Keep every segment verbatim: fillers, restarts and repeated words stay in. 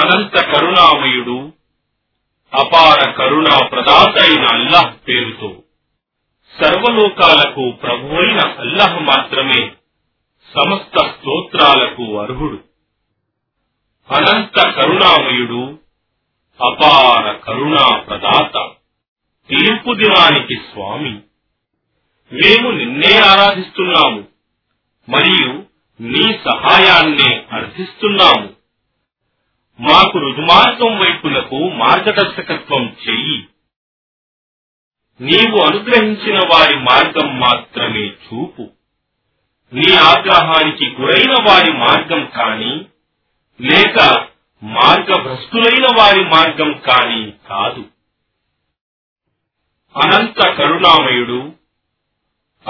అనంత కరుణామయుడు, అపార కరుణా ప్రదాత అయిన అల్లాహ్ పేరుతో సర్వలోకాలకు ప్రభువైన అల్లాహ్ మాత్రమే సమస్త స్తోత్రాలకు అర్హుడు. అనంత కరుణామయుడు, అపార కరుణా ప్రదాత, తీర్పు దినానికి స్వామి. మేము నిన్నే ఆరాధిస్తున్నాము మరియు నీ సహాయాన్నే అర్థిస్తున్నాము. మాకు రుజుమార్గం వైపునకు మార్గదర్శకత్వం చెయ్యి. నీవు అనుగ్రహించిన వారి మార్గం మాత్రమే చూపు. నీ ఆగ్రహానికి గురైన వారి మార్గం కాని లేక మార్గభ్రష్టులైన వారి మార్గం కాని కాదు. అనంత కరుణామయుడు,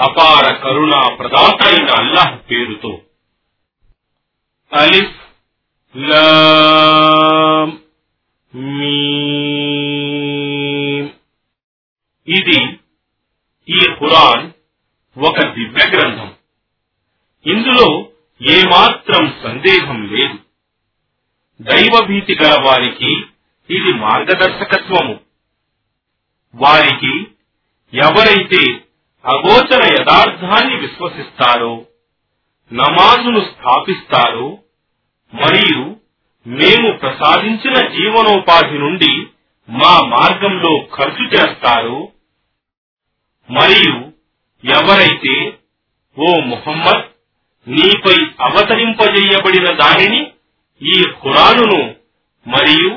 అపార కరుణా ప్రదాత అయిన అల్లాహ్ పేరుతో. అలిఫ్ లాం మీం. ఇది ఈ ఖురాన్ ఒక దివ్య గ్రంథం. ఇందులో ఏమాత్రం సందేహం లేదు. దైవభీతి గల వారికి ఇది మార్గదర్శకత్వము. వారికి ఎవరైతే అగోచర యథార్థాన్ని విశ్వసిస్తారో, నమాజును స్థాపిస్తారో మరియు మేము ప్రసాదించిన జీవనోపాధి నుండి మా మార్గంలో ఖర్చు చేస్తారో, మరియు ఎవరైతే ఓ ముహమ్మద్ నీపై అవతరింపజేయబడిన దానిని, ఈ ఖురానును మరియు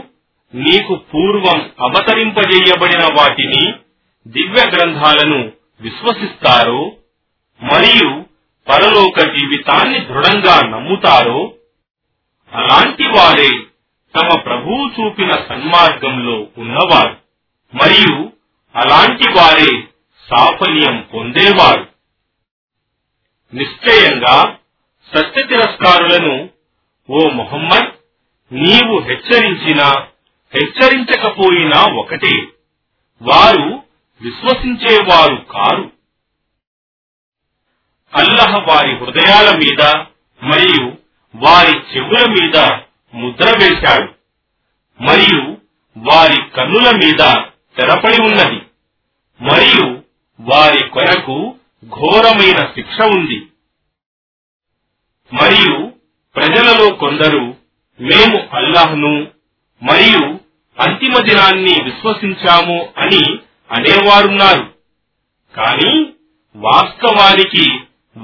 నీకు పూర్వం అవతరింపజేయబడిన వాటిని, దివ్య గ్రంథాలను విశ్వసిస్తారో మరియు పరలోక జీవితాన్ని దృఢంగా నమ్ముతారో, అలాంటి వారే తమ ప్రభువు చూపిన సన్మార్గంలో ఉన్నవారు మరియు అలాంటి వారే సాఫల్యం పొందేవారు. నిశ్చయంగా సత్య తిరస్కారులను ఓ ముహమ్మద్ నీవు హెచ్చరించినా హెచ్చరించకపోయినా ఒకటే, వారు విశ్వసించేవారు కారు. అల్లాహ్ వారి హృదయాల మీద మరియు వారి చెవుల మీద ముద్ర వేశాడు మరియు వారి కన్నుల మీద తెరపడి ఉన్నది మరియు వారి కొరకు ఘోరమైన శిక్ష ఉంది. మరియు ప్రజలలో కొందరు మేము అల్లాహ్ను మరియు అంతిమ దినాన్ని విశ్వసించాము అని అనేవారున్నారు. కాని వాస్తవానికి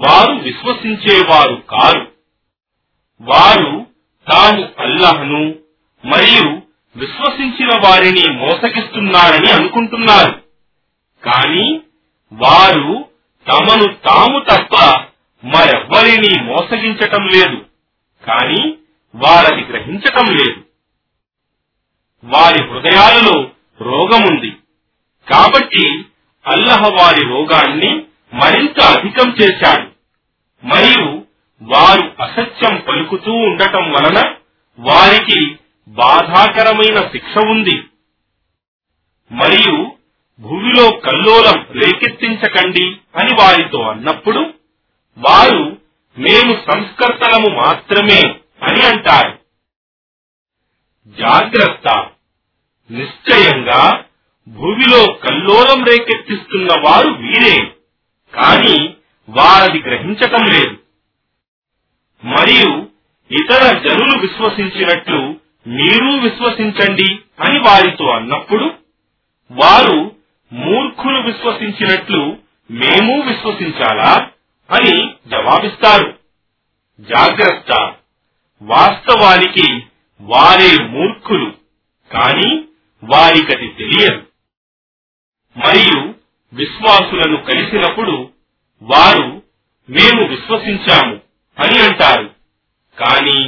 వారు విశ్వసించేవారు కారు. వారు తాము అల్లాహ్ను మరియు విశ్వసించిన వారిని మోసగిస్తున్నారని అనుకుంటున్నారు. కాని వారు తమను తాము తప్ప మరెవ్వరిని మోసగించటం లేదు, కాని వారది గ్రహించటం లేదు. వారి హృదయాలలో రోగముంది, కాబట్టి అల్లాహ్ వారి రోగాన్ని మరింత అధికం చేశాడు. మరియు వారు అసత్యం పలుకుతూ ఉండటం వలన వారికి బాధాకరమైన శిక్ష ఉంది. మరియు భూమిలో కల్లోలం రేకెత్తించకండి అని వారితో అన్నప్పుడు వారు మేము సంస్కర్తలము మాత్రమే అని అంటారు. జాగ్రత్త! నిశ్చయంగా భూమిలో కల్లోలం రేకెత్తిస్తున్న వారు వీరే, కాని వారది గ్రహించటం లేదు. మరియు ఇతర జనులు విశ్వసించినట్లు మీరు విశ్వసించండి అని వారితో అన్నప్పుడు వారు మూర్ఖులు విశ్వసించినట్లు మేము విశ్వసించాలా అని జవాబిస్తారు. జాగ్రత్త! వాస్తవానికి వారే మూర్ఖులు, కాని వారికది తెలియదు. మరియు విశ్వాసులను కలిసినప్పుడు వారు మేము విశ్వసించాము అని అంటారు, కాని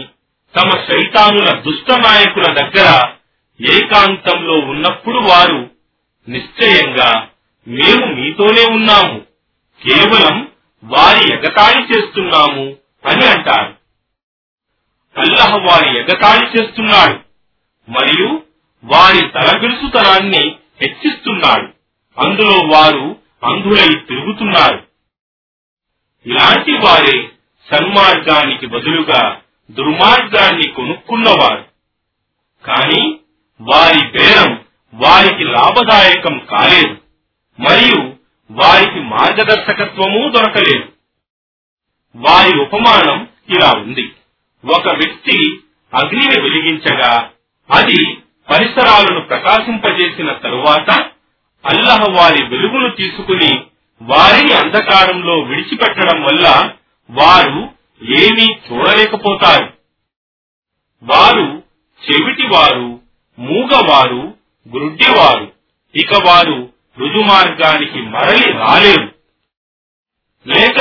తమ శైతానుల దుష్ట నాయకుల దగ్గర ఏకాంతంలో ఉన్నప్పుడు వారు నిశ్చయంగా మేము మీతోనే ఉన్నాము, కేవలం వారి ఎగతాళి చేస్తున్నాము అని అంటారు. అల్లాహ్ వారి ఎగతాళి చేస్తున్నాడు మరియు వారి తలబిరుసుతనాన్ని హెచ్చిస్తున్నాడు. అందులో వారు అంధులై తిరుగుతున్నారు. ఇలాంటి వారే సన్మార్గానికి బదులుగా దుర్మార్గాన్ని కొనుక్కున్నవారు. కానీ వారి బేరం వారికి లాభదాయకం కాలేదు మరియు వారికి మార్గదర్శకత్వము దొరకలేదు. వారి ఉపమానం ఇలా ఉంది. ఒక వ్యక్తి అగ్నిని వెలిగించగా అది పరిసరాలను ప్రకాశింపజేసిన తరువాత అల్లాహ్ వారి వెలుగును తీసుకుని వారిని అంధకారంలో విడిచిపెట్టడం వల్ల వారు ఏమీ చూడలేకపోతారు. వారు చెవిటివారు, మూగవారు, గుడ్డివారు, ఇక వారు రుజుమార్గానికి మరలి రాలేరు. లేక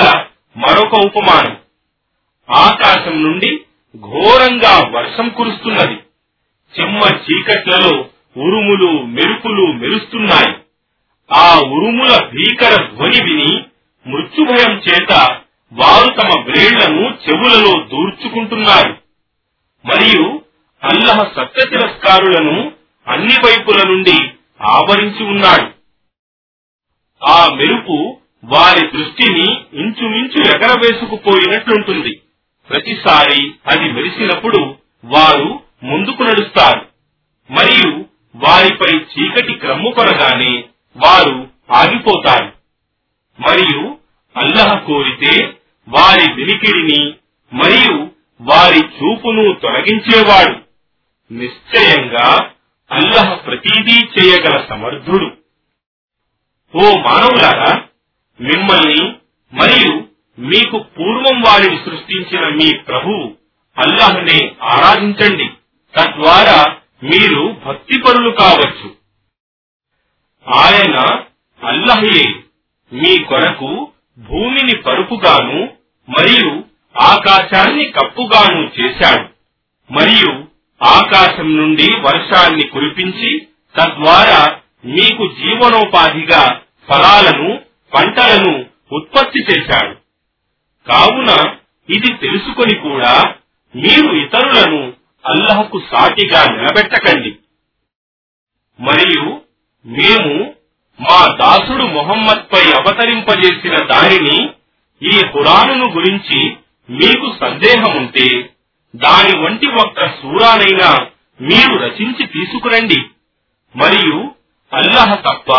మరొక ఉపమానం. ఆకాశం నుండి ఘోరంగా వర్షం కురుస్తున్నది. చెమ్మ చీకట్లలో ఉరుములు మెరుపులు మెరుస్తున్నాయి. ఆ ఉరుముల భీకర ధ్వని విని మృత్యుభయం చేత వారు తమ బ్రేళ్లను చెవులలో దూర్చుకుంటున్నారు. మరియు అల్లాహ్ సత్య తిరస్కారులను అన్ని వైపుల నుండి ఆవరించి ఉన్నాడు. ఆ మెరుపు వారి దృష్టిని ఇంచుమించు ఎగరవేసుకుపోయినట్లుంటుంది. ప్రతిసారి అది మెరిసినప్పుడు వారు ముందుకు నడుస్తారు మరియు వారిపై చీకటి క్రమ్ము కొనగానే వారు ఆగిపోతారు. మరియు అల్లాహ్ కోరితే వారి వినికిడిని మరియు వారి చూపును తొలగించేవాడు. నిశ్చయంగా అల్లాహ్ ప్రతిదీ చేయగల సమర్థుడు. ఓ మానవులారా, మిమ్మల్ని మరియు మీకు పూర్వం వారిని సృష్టించిన మీ ప్రభువు అల్లాహ్నే ఆరాధించండి. తద్వారా మీరు భక్తిపరులు కావచ్చు. ఆయన అల్లాహ్యే. మీ కొరకు భూమిని పరుపుగాను మరియు ఆకాశాన్ని కప్పుగాను చేశాడు మరియు ఆకాశం నుండి వర్షాన్ని కురిపించి తద్వారా మీకు జీవనోపాధిగా ఫలాలను, పంటలను ఉత్పత్తి చేశాడు. కావున ఇది తెలుసుకొని కూడా మీరు ఇతరులను అల్లాహ్కు సాటిగా నిలబెట్టకండి. మరియు మేము మా దాసుడు ముహమ్మద్ పై అవతరింపజేసిన దానిని, ఈ ఖురాను గురించి మీకు సందేహముంటే దాని వంటి ఒక్క సూరానైనా మీరు రచించి తీసుకురండి. మరియు అల్లాహ్ తప్ప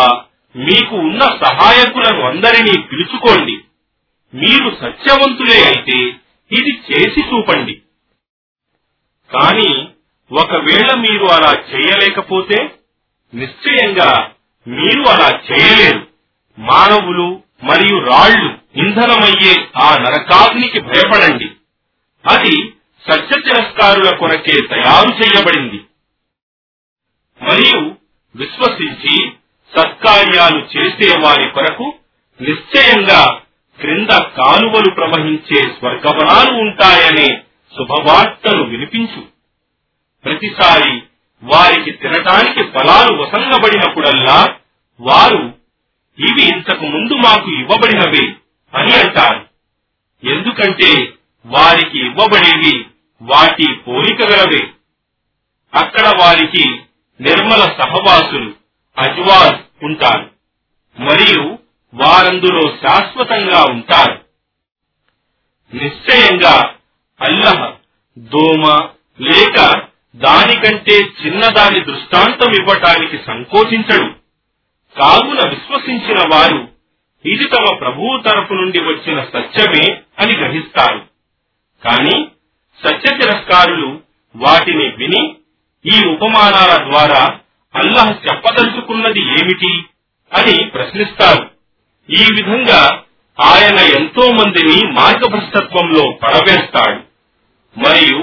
మీకు ఉన్న సహాయకులను అందరినీ పిలుచుకోండి. మీరు సత్యవంతులే అయితే ఇది చేసి చూపండి. కానీ ఒకవేళ మీరు అలా చేయలేకపోతే నిశ్చయంగా మీరు అలా చేయలేరు. మానవులు మరియు రాళ్లు ఇంధనమయ్యే ఆ నరకాగ్నికి భయపడండి. అది సత్య తిరస్కారుల కొరకే తయారు చేయబడింది. మరియు విశ్వసించి సత్కార్యాలు చేసే వారి కొరకు నిశ్చయంగా క్రింద కాలువలు ప్రవహించే స్వర్గవనాలు ఉంటాయనే శుభవార్తను వినిపించు. ప్రతిసారి వారికి తినటానికి ఫలాలు వసంగబడినప్పుడల్లా వారు, ఇవి ఇంతకు ముందు మాకు ఇవ్వబడినవే అని అంటారు. ఎందుకంటే వారికి ఇవ్వబడేవి వాటి పోలిక గలవే. అక్కడ వారికి నిర్మల సహవాసులు, అజ్వాజ్ ఉంటారు మరియు వారందులో శాశ్వతంగా ఉంటారు. నిశ్చయంగా అల్లాహ్ దోమ లేక దానికంటే చిన్నదాని దృష్టాంతం ఇవ్వటానికి సంకోచించడు. కావున విశ్వసించిన వారు ఇది తమ ప్రభువు తరపు నుండి వచ్చిన సత్యమే అని గ్రహిస్తారు. కాని సత్య తిరస్కారులు వాటిని విని ఈ ఉపమానాల ద్వారా అల్లాహ్ చెప్పదలుచుకున్నది ఏమిటి అని ప్రశ్నిస్తారు. ఈ విధంగా ఆయన ఎంతో మందిని మార్గభ్రష్టత్వంలో పడవేస్తాడు మరియు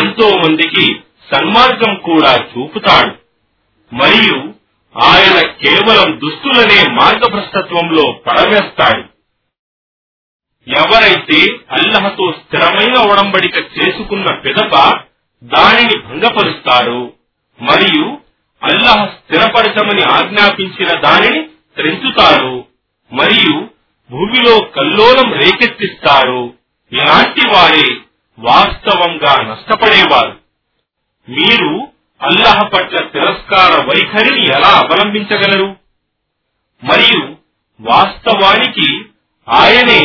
ఎంతో మందికి సన్మార్గం కూడా చూపుతాడు. మరియు ఆయన కేవలం దుస్తులనే మార్గభ్రష్టత్వంలో పడవేస్తాడు. ఎవరైతే అల్లాహ్తో స్థిరమైన ఒడంబడిక చేసుకున్న పిదప దానిని భంగపరుస్తారో మరియు అల్లాహ్ స్థిరపరచమని ఆజ్ఞాపించిన దానిని త్రెంచుతారో మరియు భూమిలో కల్లోలం రేకెత్తిస్తారో ఇలాంటి వారే వాస్తవంగా నష్టపడేవారు. మీరు అల్లాహ్ పట్ల తిరస్కార వైఖరిని ఎలా అవలంబించగలరు? మరియు వాస్తవానికి ఆయనే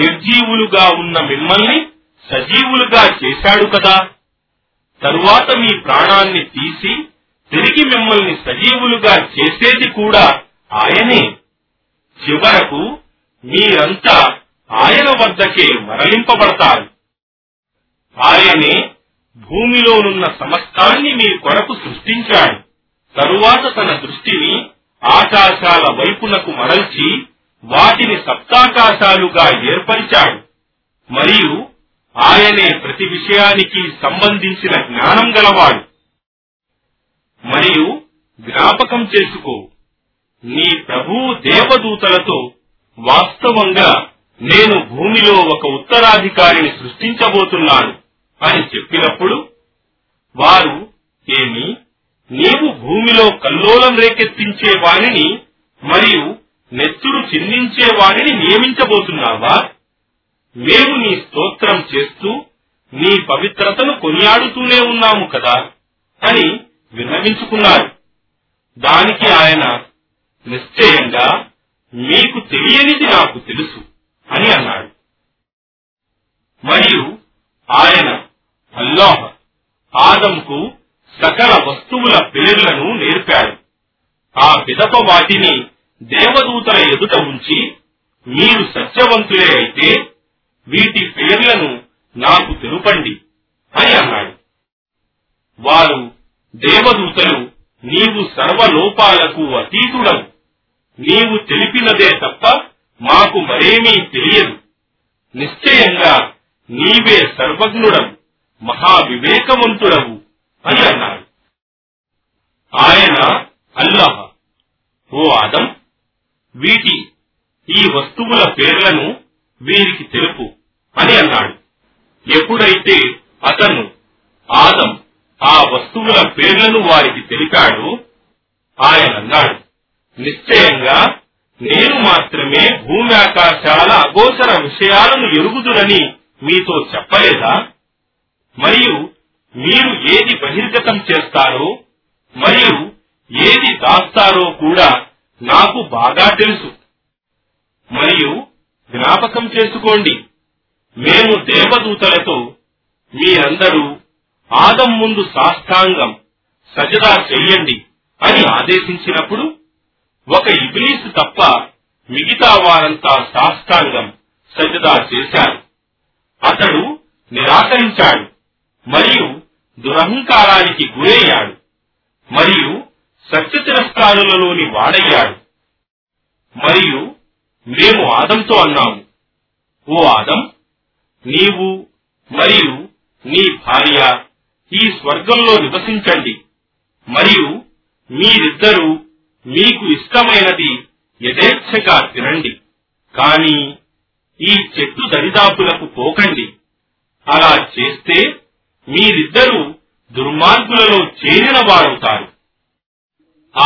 నిర్జీవులుగా ఉన్న మిమ్మల్ని సజీవులుగా చేశాడు కదా. తరువాత మీ ప్రాణాన్ని తీసి తిరిగి మిమ్మల్ని సజీవులుగా చేసేది కూడా ఆయనే. చివరకు మీరంతా ఆయన వద్దకే మరలింపబడతారు. ఆయనే భూమిలోనున్న సమస్తాన్ని మీ కొరకు సృష్టించాడు. తరువాత తన దృష్టిని ఆకాశాల వైపునకు మరల్చి వాటిని సప్తాకాశాలుగా ఏర్పరిచాడు. మరియు ఆయనే ప్రతి విషయానికి సంబంధించిన జ్ఞానం గలవాడు. మరియు జ్ఞాపకం చేసుకో, నీ ప్రభువు దేవదూతలతో, వాస్తవంగా నేను భూమిలో ఒక ఉత్తరాధికారిని సృష్టించబోతున్నాను అని చెప్పినప్పుడు వారు, ఏమి, నీవు భూమిలో కల్లోలం రేకెత్తించే వాణిని మరియు నెత్తురు చిందించే వాణిని నియమించబోతున్నావా? మేము నీ స్తోత్రం చేస్తూ నీ పవిత్రతను కొనియాడుతూనే ఉన్నాము కదా అని విన్నవించుకున్నారు. దానికి ఆయన, నిశ్చయంగా మీకు తెలియనిది నాకు తెలుసు అని అన్నాడు. మరియు ఆయన, అల్లాహ్ ఆదంకు సకల వస్తువుల పేర్లను నేర్పాడు. ఆ పిదప వాటిని దేవదూతల ఎదుట ఉంచి, మీరు సత్యవంతులే అయితే వీటి పేర్లను నాకు తెలుపండి అని అన్నాడు. వారు, దేవదూతలు, నీవు సర్వలోపాలకు అతీతుడవు, నీవు తెలిపినదే తప్ప మాకు మరేమీ తెలియదు, నిశ్చయంగా నీవే సర్వజ్ఞుడవు, మహావివేకవంతుడవు అని అన్నాడు. ఆయన, అల్లాహ్, ఓ ఆదం, వీటి ఈ వస్తువుల పేర్లను వీరికి తెలుపు అని అన్నాడు. ఎప్పుడైతే అతను, ఆదం, ఆ వస్తువుల పేర్లను వారికి తెలిపాడు, ఆయన అన్నాడు, నిశ్చయంగా నేను మాత్రమే భూమి ఆకాశాల అగోచర విషయాలను ఎరుగుదునని మీతో చెప్పలేదా? మరియు మీరు ఏది బహిర్గతం చేస్తారో మరియు ఏది దాస్తారో కూడా నాకు బాగా తెలుసు. మరియు జ్ఞాపకం చేసుకోండి, మేము దేవదూతలతో, మీరందరూ ఆదం ముందు సాష్టాంగం సజదా చెయ్యండి అని ఆదేశించినప్పుడు ఒక ఇబ్లీస్ తప్ప మిగతా వారంతా సాష్టాంగం సజదా చేశారు. అతడు నిరాకరించాడు మరియు దురహంకారానికి గురయ్యాడు మరియు సత్య తిరస్కారులలోని వాడయ్యాడు. మరియు మేము ఆదంతో అన్నాము, ఓ ఆదం, నీవు మరియు నీ భార్య ఈ స్వర్గంలో నివసించండి మరియు మీరిద్దరూ మీకు ఇష్టమైనది యథేచ్ఛగా తినండి, కాని ఈ చెట్టు దరిదాపులకు పోకండి, అలా చేస్తే మీరిద్దరూ దుర్మార్గులలో చేరిన వారవుతారు.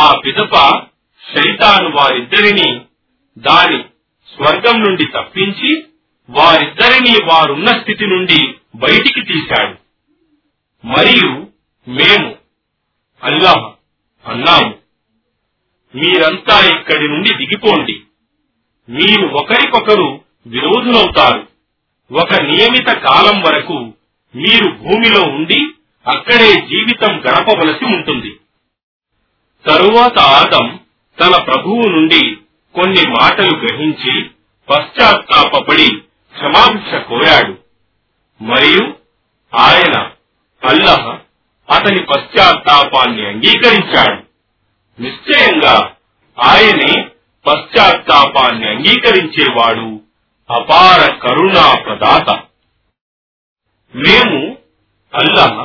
ఆ పిదప శైతాను వారిద్దరిని దాని స్వర్గం నుండి తప్పించి వారిద్దరిని వారున్న స్థితి నుండి బయటికి తీశాడు. మరియు మేము, అల్లాహ్, అన్నాము, మీరంతా ఇక్కడి నుండి దిగిపోండి, మీరు ఒకరికొకరు విరోధులవుతారు, ఒక నియమిత కాలం వరకు మీరు భూమిలో ఉండి అక్కడే జీవితం గడపవలసి ఉంటుంది. తరువాత ఆదం తన ప్రభువు నుండి కొన్ని మాటలు గ్రహించి పశ్చాత్తాపడి క్షమాభిక్ష కోరాడు. మరియు ఆయన, అల్లాహ్, అతని పశ్చాత్తాపాన్ని అంగీకరించాడు. నిశ్చయంగా ఆయనే పశ్చాత్తాపాన్ని అంగీకరించేవాడు, అపార కరుణా ప్రదాత. మేము, అల్లాహ్,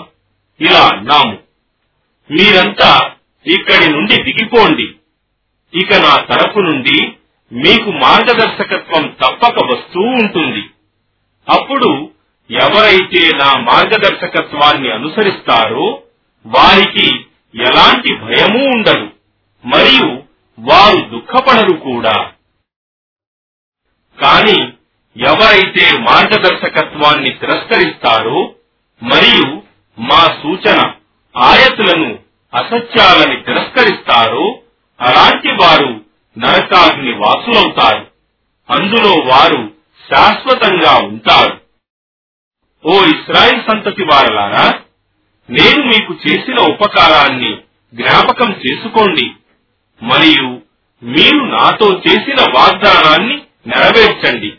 ఇలా అన్నాము, మీరంతా ఇక్కడి నుండి దిగిపోండి, ఇక నా తరపు నుండి మీకు మార్గదర్శకత్వం తప్పక వస్తూ ఉంటుంది. అప్పుడు ఎవరైతే నా మార్గదర్శకత్వాన్ని అనుసరిస్తారో వారికి ఎలాంటి భయమూ ఉండదు మరియు వారు దుఃఖపడరు కూడా. కాని ఎవరైతే మార్గదర్శకత్వాన్ని తిరస్కరిస్తారో మరియు మా సూచన ఆయతులను, అసత్యాలను తిరస్కరిస్తారో అలాంటి వారు నరకాగ్ని వాసులవుతారు, అందులో వారు శాశ్వతంగా ఉంటారు. ఓ ఇశ్రాయేలు సంతతి వారలారా, నేను మీకు చేసిన ఉపకారాన్ని జ్ఞాపకం చేసుకోండి మరియు మీరు నాతో చేసిన వాగ్దానాన్ని నెరవేర్చండి.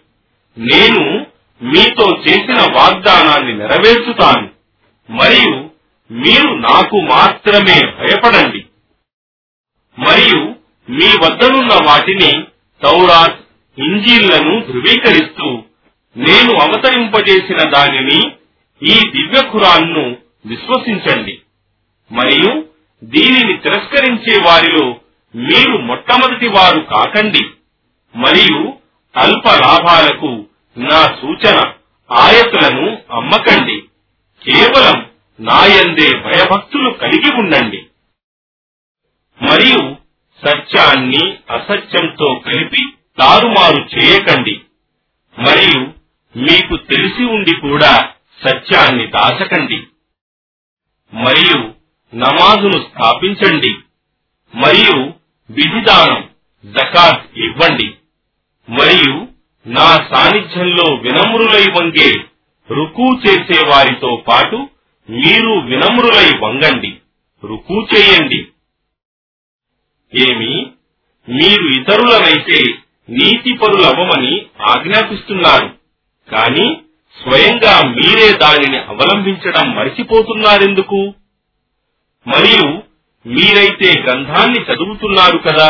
నేను మీతో చేసిన వాగ్దానాన్ని నెరవేర్చుతాను మరియు మీరు నాకు మాత్రమే భయపడండి. మరియు మీ వద్దనున్న వాటిని తౌరాత్, ఇంజీళ్లను ధృవీకరిస్తూ నేను అవతరింపజేసిన దానిని, ఈ దివ్య ఖురాన్ను విశ్వసించండి. మరియు దీనిని తిరస్కరించే వారిలో మీరు మొట్టమొదటి వారు కాకండి. మరియు అల్ప లాభాలకు నా సూచన ఆయతులను అమ్మకండి. కేవలం నాయందే భయభక్తులు కలిగి ఉండండి. మరియు సత్యాన్ని అసత్యంతో కలిపి తారుమారు చేయకండి. మరియు మీకు తెలిసి ఉండి కూడా సత్యాన్ని దాచకండి. మరియు నమాజును స్థాపించండి. మరియు విధిదానం, జకాత్ ఇవ్వండి. మరియు నా సాన్నిధ్యంలో వినమ్రులై వంగే, రుకూ చేసే వారితో పాటు మీరు వినమ్రులై వంగండి, రుకూ చేయండి. ఏమి, మీరు ఇతరులనైతే నీతిపరులవ్వమని ఆజ్ఞాపిస్తున్నారు, కాని స్వయంగా మీరే దానిని అవలంబించడం మరిచిపోతున్నారెందుకు? మరియు మీరైతే గ్రంథాన్ని చదువుతున్నారు కదా,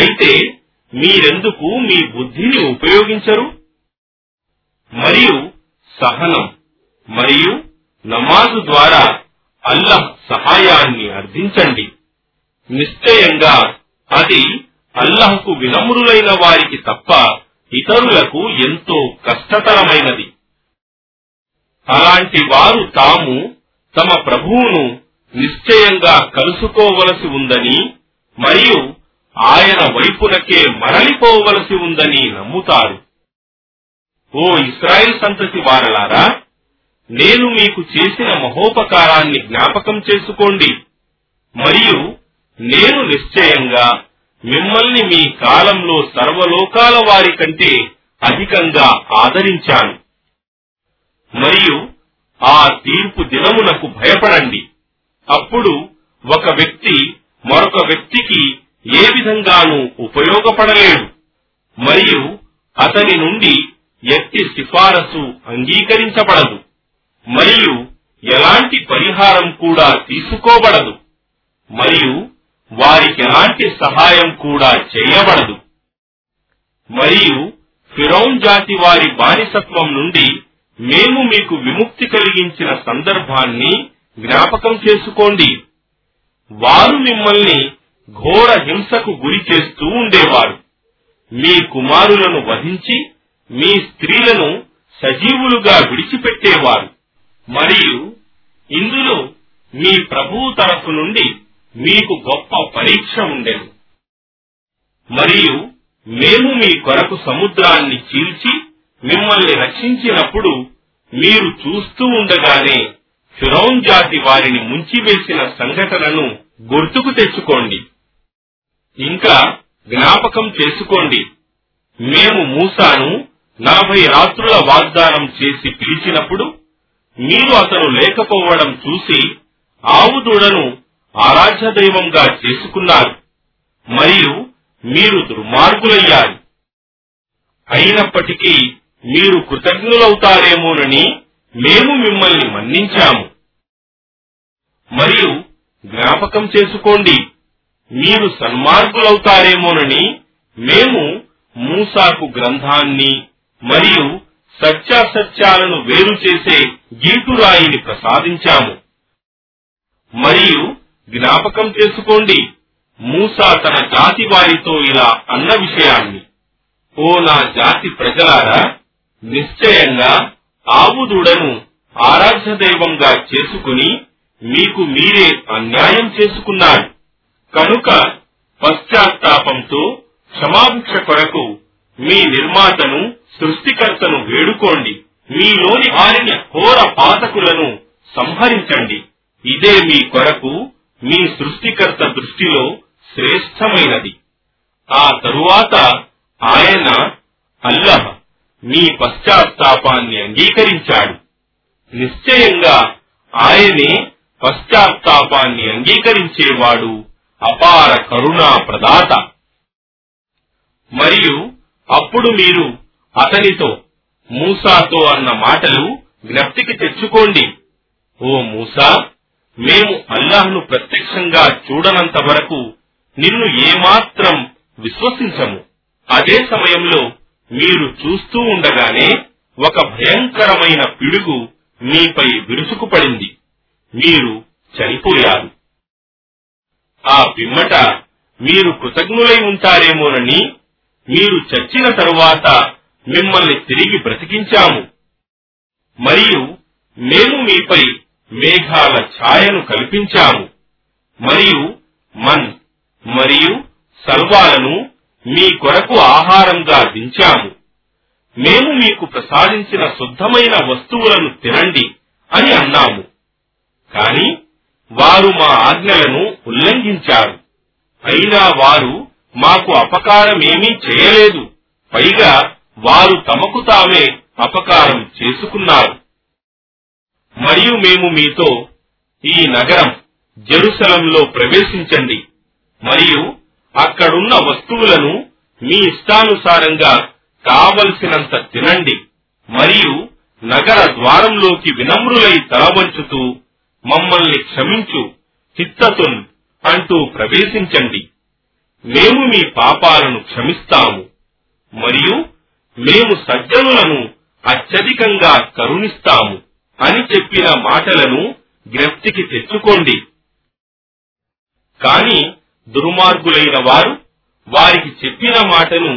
అయితే మీరెందుకు మీ బుద్ధిని ఉపయోగించరు? మరియు సహనం మరియు నమాజు ద్వారా అల్లాహ్ సహాయాన్ని అర్థించండి. నిశ్చయంగా అది అల్లాహ్కు వినమ్రులైన వారికి తప్ప ఇతరులకు ఎంతో కష్టతరమైనది. అలాంటి వారు తాము తమ ప్రభువును నిశ్చయంగా కలుసుకోవలసి ఉందని మరియు ఆయన వైపునకే మరలిపోవలసి ఉందని నమ్ముతారు. ఓ ఇశ్రాయేల్ సంతతి వారలారా, నేను మీకు చేసిన మహోపకారాన్ని జ్ఞాపకం చేసుకోండి. మరియు నేను నిశ్చయంగా మిమ్మల్ని మీ కాలంలో సర్వలోకాల వారి కంటే అధికంగా ఆదరించాను. మరియు ఆ తీర్పు దినమునకు భయపడండి. అప్పుడు ఒక వ్యక్తి మరొక వ్యక్తికి ఏ విధంగానూ ఉపయోగపడలేడు మరియు అతని నుండి ఎట్టి సిఫారసు అంగీకరించబడదు మరియు ఎలాంటి పరిహారం కూడా తీసుకోబడదు మరియు వారికి ఎలాంటి సహాయం కూడా చేయబడదు. మరియు ఫిరౌన్ జాతి వారి బానిసత్వం నుండి మేము మీకు విముక్తి కలిగించిన సందర్భాన్ని జ్ఞాపకం చేసుకోండి. వారు మిమ్మల్ని ఘోర హింసకు గురి చేస్తూ ఉండేవారు, మీ కుమారులను వధించి మీ స్త్రీలను సజీవులుగా విడిచిపెట్టేవారు. మరియు ఇందులో మీ ప్రభువు తరఫు నుండి మీకు గొప్ప పరీక్ష ఉండెను. మరియు మేము మీ కొరకు సముద్రాన్ని చీల్చి మిమ్మల్ని రక్షించినప్పుడు మీరు చూస్తూ ఉండగానే ఫిరౌన్ జాతి వారిని ముంచివేసిన సంఘటనను గుర్తుకు తెచ్చుకోండి. ఇంకా జ్ఞాపకం చేసుకోండి, మేము మూసాను నలభై రాత్రుల వాగ్దానం చేసి పిలిచినప్పుడు మీరు అతను లేకపోవడం చూసి ఆవు దూడను ఆరాధ్య దైవంగా చేసుకున్నారు మరియు మీరు దుర్మార్గులయ్యారు. అయినప్పటికీ మీరు కృతజ్ఞులవుతారేమోనని మేము మిమ్మల్ని మన్నించాము. మరియు జ్ఞాపకం చేసుకోండి, మీరు సన్మార్గులవుతారేమోనని మేము మూసాకు గ్రంథాన్ని మరియు సత్యాసత్యాలను వేరు చేసే గీటురాయిని ప్రసాదించాము. మరియు జ్ఞాపకం చేసుకోండి, మూసా తన జాతి వారితో ఇలా అన్న విషయాన్ని, ఓ నా జాతి ప్రజలారా, నిశ్చయంగా ఆవు దూడను ఆరాధ్య దైవంగా చేసుకుని మీకు మీరే అన్యాయం చేసుకున్నారు. కనుక పశ్చాత్తాపంతో క్షమాభిక్ష కొరకు మీ నిర్మాతను, సృష్టికర్తను వేడుకోండి. మీలోని వారిని ఘోర పాతకులను సంహరించండి. ఇదే మీ కొరకు మీ సృష్టికర్త దృష్టిలో శ్రేష్టమైనది. ఆ తరువాత ఆయన అల్లాహ్ మీ పశ్చాత్తాపాన్ని అంగీకరించాడు. నిశ్చయంగా ఆయనే పశ్చాత్తాపాన్ని అంగీకరించేవాడు అపార కరుణా ప్రదాత. మరియు అప్పుడు మీరు అతనితో, మూసాతో అన్న మాటలు జ్ఞప్తికి తెచ్చుకోండి. ఓ మూసా, మేము అల్లాహ్ను ప్రత్యక్షంగా చూడనంత వరకు నిన్ను ఏమాత్రం విశ్వసించము. అదే సమయంలో మీరు చూస్తూ ఉండగానే ఒక భయంకరమైన పిడుగు మీపై విరుచుకుపడింది, మీరు చనిపోయారు. ఆ పిమ్మట మీరు కృతజ్ఞులై ఉంటారేమోనని మీరు చచ్చిన తరువాత మిమ్మల్ని తిరిగి బ్రతికించాము. మరియు మేము మీపై మేఘాల ఛాయను కల్పించాము మరియు మన్ మరియు సల్వాలను మీ కొరకు ఆహారంగా దించాము. మేము మీకు ప్రసాదించిన శుద్ధమైన వస్తువులను తినండి అని అన్నాము, కాని వారు మా ఆజ్ఞలను ఉల్లంఘించారు. అయినా వారు మాకు అపకారమేమీ చేయలేదు, పైగా వారు తమకు తామే అపకారం చేసుకున్నారు. మరియు మేము మీతో, ఈ నగరం జెరూసలంలో ప్రవేశించండి మరియు అక్కడున్న వస్తువులను మీ ఇష్టానుసారంగా కావలసినంత తినండి మరియు నగర ద్వారంలోకి వినమ్రులై తలవంచుతూ మమ్మల్ని క్షమించు చిత్తతున్ అంటూ ప్రవేశించండి, మేము మీ పాపాలను క్షమిస్తాము మరియు మేము సజ్జనులను అత్యధికంగా కరుణిస్తాము అని చెప్పిన మాటలను జ్ఞప్తికి తెచ్చుకోండి. కాని దుర్మార్గులైన వారు వారికి చెప్పిన మాటను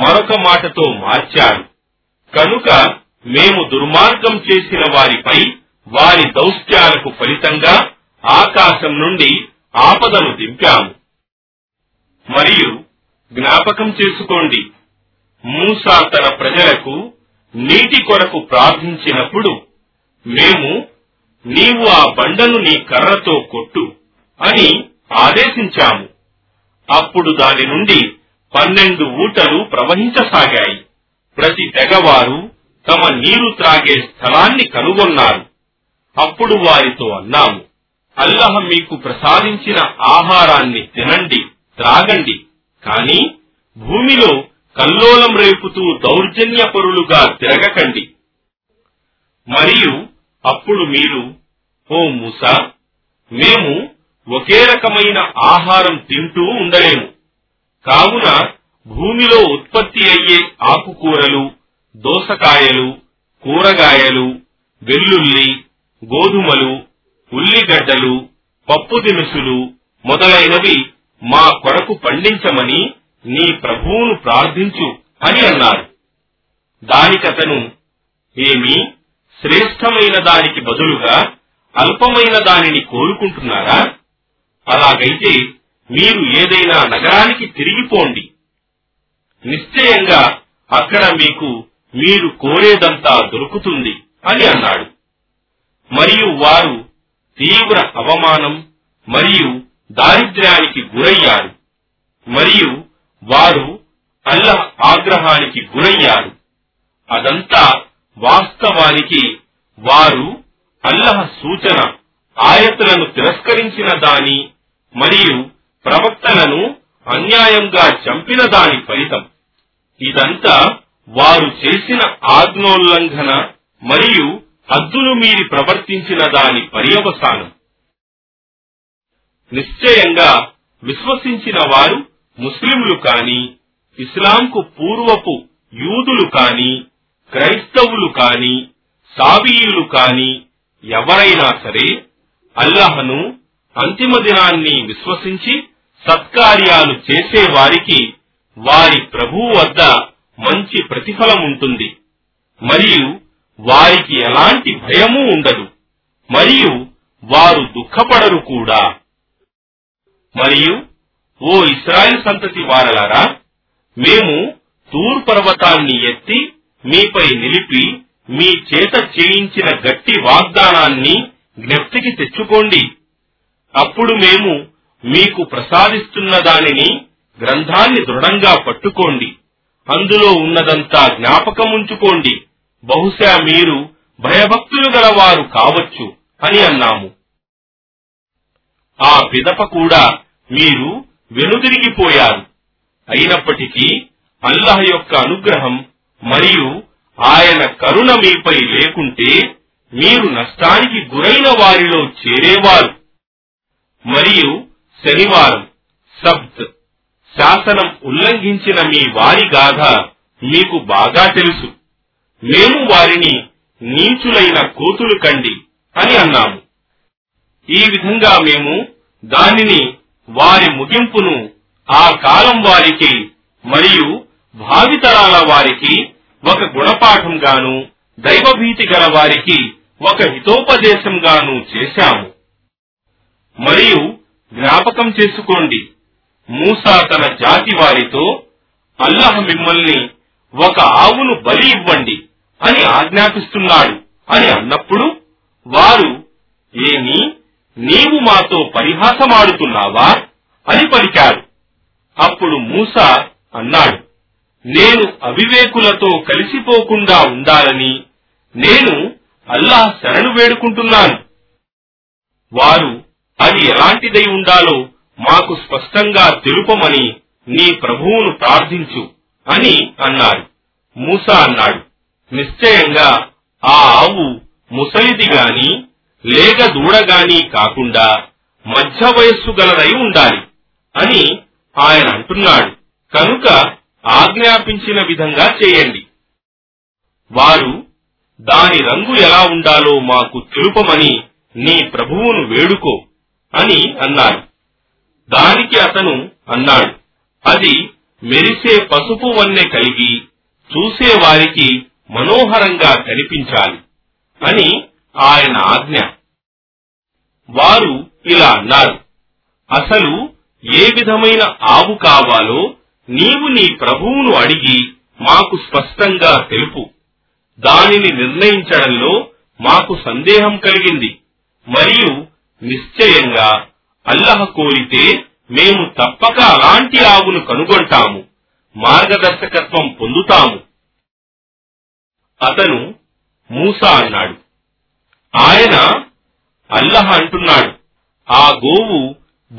మరొక మాటతో మార్చారు, కనుక మేము దుర్మార్గం చేసిన వారిపై వారి దౌష్ట్యాలకు ఫలితంగా ఆకాశం నుండి ఆపదను దింపాము. మరియు జ్ఞాపకం చేసుకోండి, మూసా తన ప్రజలకు నీటి కొరకు ప్రార్థించినప్పుడు మేము, నీవు ఆ బండను నీ కర్రతో కొట్టు అని ఆదేశించాము. అప్పుడు దాని నుండి పన్నెండు ఊటలు ప్రవహించసాగాయి. ప్రతి తెగవారు తమ నీరు త్రాగే స్థలాన్ని కనుగొన్నారు. అప్పుడు వారితో అన్నాము, అల్లాహ్ మీకు ప్రసాదించిన ఆహారాన్ని తినండి, త్రాగండి, కాని భూమిలో కల్లోలం రేపుతూ దౌర్జన్యపరులుగా తిరగకండి. మరియు అప్పుడు మీరు, ఓ మూసా, మేము ఒకే రకమైన ఆహారం తింటూ ఉండలేము, కావున భూమిలో ఉత్పత్తి అయ్యే ఆకుకూరలు, దోసకాయలు, కూరగాయలు, వెల్లుల్లి, గోధుమలు, ఉల్లిగడ్డలు, పప్పు దినుసులు మొదలైనవి మా కొరకు పండించమని నీ ప్రభువును ప్రార్థించు అని అన్నారు. దానికతను, ఏమి శ్రేష్టమైన దానికి బదులుగా అల్పమైన దానిని కోరుకుంటున్నారా? అలాగైతే మీరు ఏదైనా నగరానికి తిరిగిపోండి, నిశ్చయంగా అక్కడ మీకు మీరు కోరేదంతా దొరుకుతుంది అని అన్నాడు. మరియు వారు తీవ్ర అవమానం మరియు దారిద్ర్యానికి గురయ్యారు మరియు వారు అల్లాహ్ ఆగ్రహానికి గురయ్యారు. అదంతా వాస్తవానికి వారు అల్లాహ్ సూచన ఆయతులను తిరస్కరించిన దాని మరియు ప్రవక్తలను అన్యాయంగా చంపిన దాని ఫలితం. ఇదంతా వారు చేసిన ఆజ్ఞోల్లంఘన మరియు హద్దులు మీరి ప్రవర్తించిన దాని పర్యవసానం. నిశ్చయంగా విశ్వసించిన వారు ముస్లింలు కాని, ఇస్లాంకు పూర్వపు యూదులు కాని, క్రైస్తవులు కాని, సాబీయులు కాని ఎవరైనా సరే అల్లాహ్ను, అంతిమ దినాన్ని విశ్వసించి సత్కార్యాలు చేసే వారికి వారి ప్రభువు వద్ద మంచి ప్రతిఫలం ఉంటుంది మరియు వారికి ఎలాంటి భయము ఉండదు మరియు వారు దుఃఖపడరు కూడా. మరియు ఓ ఇశ్రాయేల్ సంతతి వారలారా, మేము తూర్ పర్వతాన్ని ఎత్తి మీపై నిలిపి మీ చేత చేయించిన గట్టి వాగ్దానాన్ని జ్ఞప్తికి తెచ్చుకోండి. అప్పుడు మేము మీకు ప్రసాదిస్తున్న దానిని, గ్రంథాన్ని దృఢంగా పట్టుకోండి, అందులో ఉన్నదంతా జ్ఞాపకముంచుకోండి, బహుశా మీరు భయభక్తులు గలవారు కావచ్చు అని అన్నాము. ఆ పిదప కూడా మీరు వెనుదిరిగిపోయారు. అయినప్పటికీ అల్లాహ్ యొక్క అనుగ్రహం మరియు ఆయన కరుణ మీపై లేకుంటే మీరు నష్టానికి గురైన వారిలో చేరేవారు. మరియు శనివారం సబ్త్ శాసనం ఉల్లంఘించిన మీ వారి గాథ మీకు బాగా తెలుసు. మేము వారిని నీచులైన కోతులు కండి అని అన్నాము. ఈ విధంగా మేము దానిని వారి ముగింపును ఆ కాలం వారికి మరియు భావితరాల వారికి ఒక గుణపాఠంగాను, దైవభీతి గల వారికి ఒక హితోపదేశంగాను చేశాము. మరియు జ్ఞాపకం చేసుకోండి, మూసా తన జాతి వారితో అల్లాహ్ మిమ్మల్ని ఒక ఆవును బలి ఇవ్వండి అని ఆజ్ఞాపిస్తున్నాడు అని అన్నప్పుడు వారు, ఏమి నీవు మాతో పరిహాసమాడుతున్నావా అని పలికారు. అప్పుడు మూసా అన్నాడు, నేను అవివేకులతో కలిసిపోకుండా ఉండాలని నేను అల్లాహ్ శరణు వేడుకుంటున్నాను. వారు అది ఎలాంటిదై ఉండాలో మాకు స్పష్టంగా తెలుపమని నీ ప్రభువును ప్రార్థించు అని అన్నారు. మూసా అన్నాడు, నిశ్చయంగా ఆ ఆవు ముసలిది గాని లేక దూడగాని కాకుండా మధ్య వయస్సు గలదై ఉండాలి అని ఆయన అంటున్నాడు, కనుక ఆజ్ఞాపించిన విధంగా చేయండి. వారు దాని రంగు ఎలా ఉండాలో మాకు తెలుపమని నీ ప్రభువును వేడుకో అని అన్నారు. దానికి అతను అన్నాడు, అది మెరిసే పసుపు వన్నె కలిగి చూసే వారికి మనోహరంగా కనిపించాలి అని ఆయన ఆజ్ఞ. వారు ఇలా అన్నారు, అసలు ఏ విధమైన ఆవు కావాలో నీవు నీ ప్రభువును అడిగి మాకు స్పష్టంగా తెలుపు. దానిని నిర్ణయించడంలో మాకు సందేహం కలిగింది, మరియు నిశ్చయంగా అల్లాహ్ కోరితే మేము తప్పక అలాంటి ఆవును కనుగొంటాము, మార్గదర్శకత్వం పొందుతాము. అతను మూసా అన్నాడు, ఆయన అల్లాహ్ అంటున్నాడు, ఆ గోవు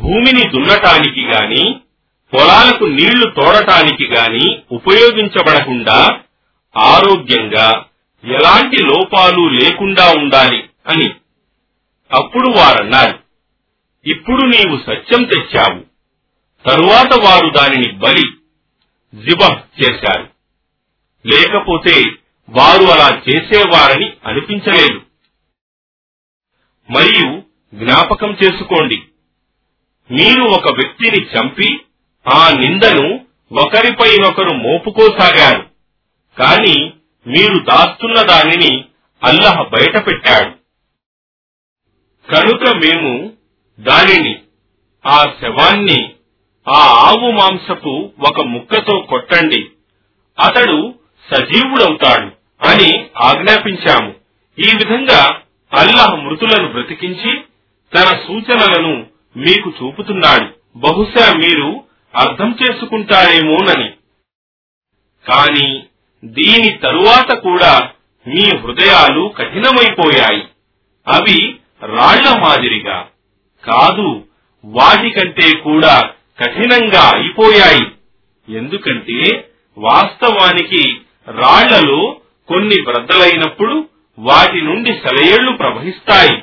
భూమిని దున్నటానికి గాని పొలాలకు నీళ్లు తోడటానికి గాని ఉపయోగించబడకుండా ఆరోగ్యంగా ఎలాంటి లోపాలు లేకుండా ఉండాలి అని. అప్పుడు వారన్నారు, ఇప్పుడు నీవు సత్యం తెచ్చావు. తరువాత వారు దానిని బలి జిబహ్ చేశారు, లేకపోతే వారు అలా చేసేవారని అనిపించలేదు. మరియు జ్ఞాపకం చేసుకోండి, మీరు ఒక వ్యక్తిని చంపి ఆ నిందను ఒకరిపైనొకరు మోపుకోసాగారు, కాని మీరు దాస్తున్న దానిని అల్లాహ్ బయట పెట్టాడు. కనుక మేము దానిని, ఆ శవాన్ని ఆ ఆవు మాంసపు ఒక ముక్కతో కొట్టండి, అతడు సజీవుడవుతాడు అని ఆజ్ఞాపించాము. ఈ విధంగా అల్లాహ్ మృతులను బ్రతికించి తన సూచనలను మీకు చూపుతున్నాడు, బహుశా మీరు అర్థం చేసుకుంటారేమోనని. కాని దీని తరువాత కూడా మీ హృదయాలు కఠినమైపోయాయి, అవి రాళ్ల మాదిరిగా కాదు, వాటికంటే కూడా కఠినంగా అయిపోయాయి. ఎందుకంటే వాస్తవానికి రాళ్లలో కొన్ని బ్రద్దలైనప్పుడు వాటి నుండి సెలయేళ్లు ప్రవహిస్తాయి,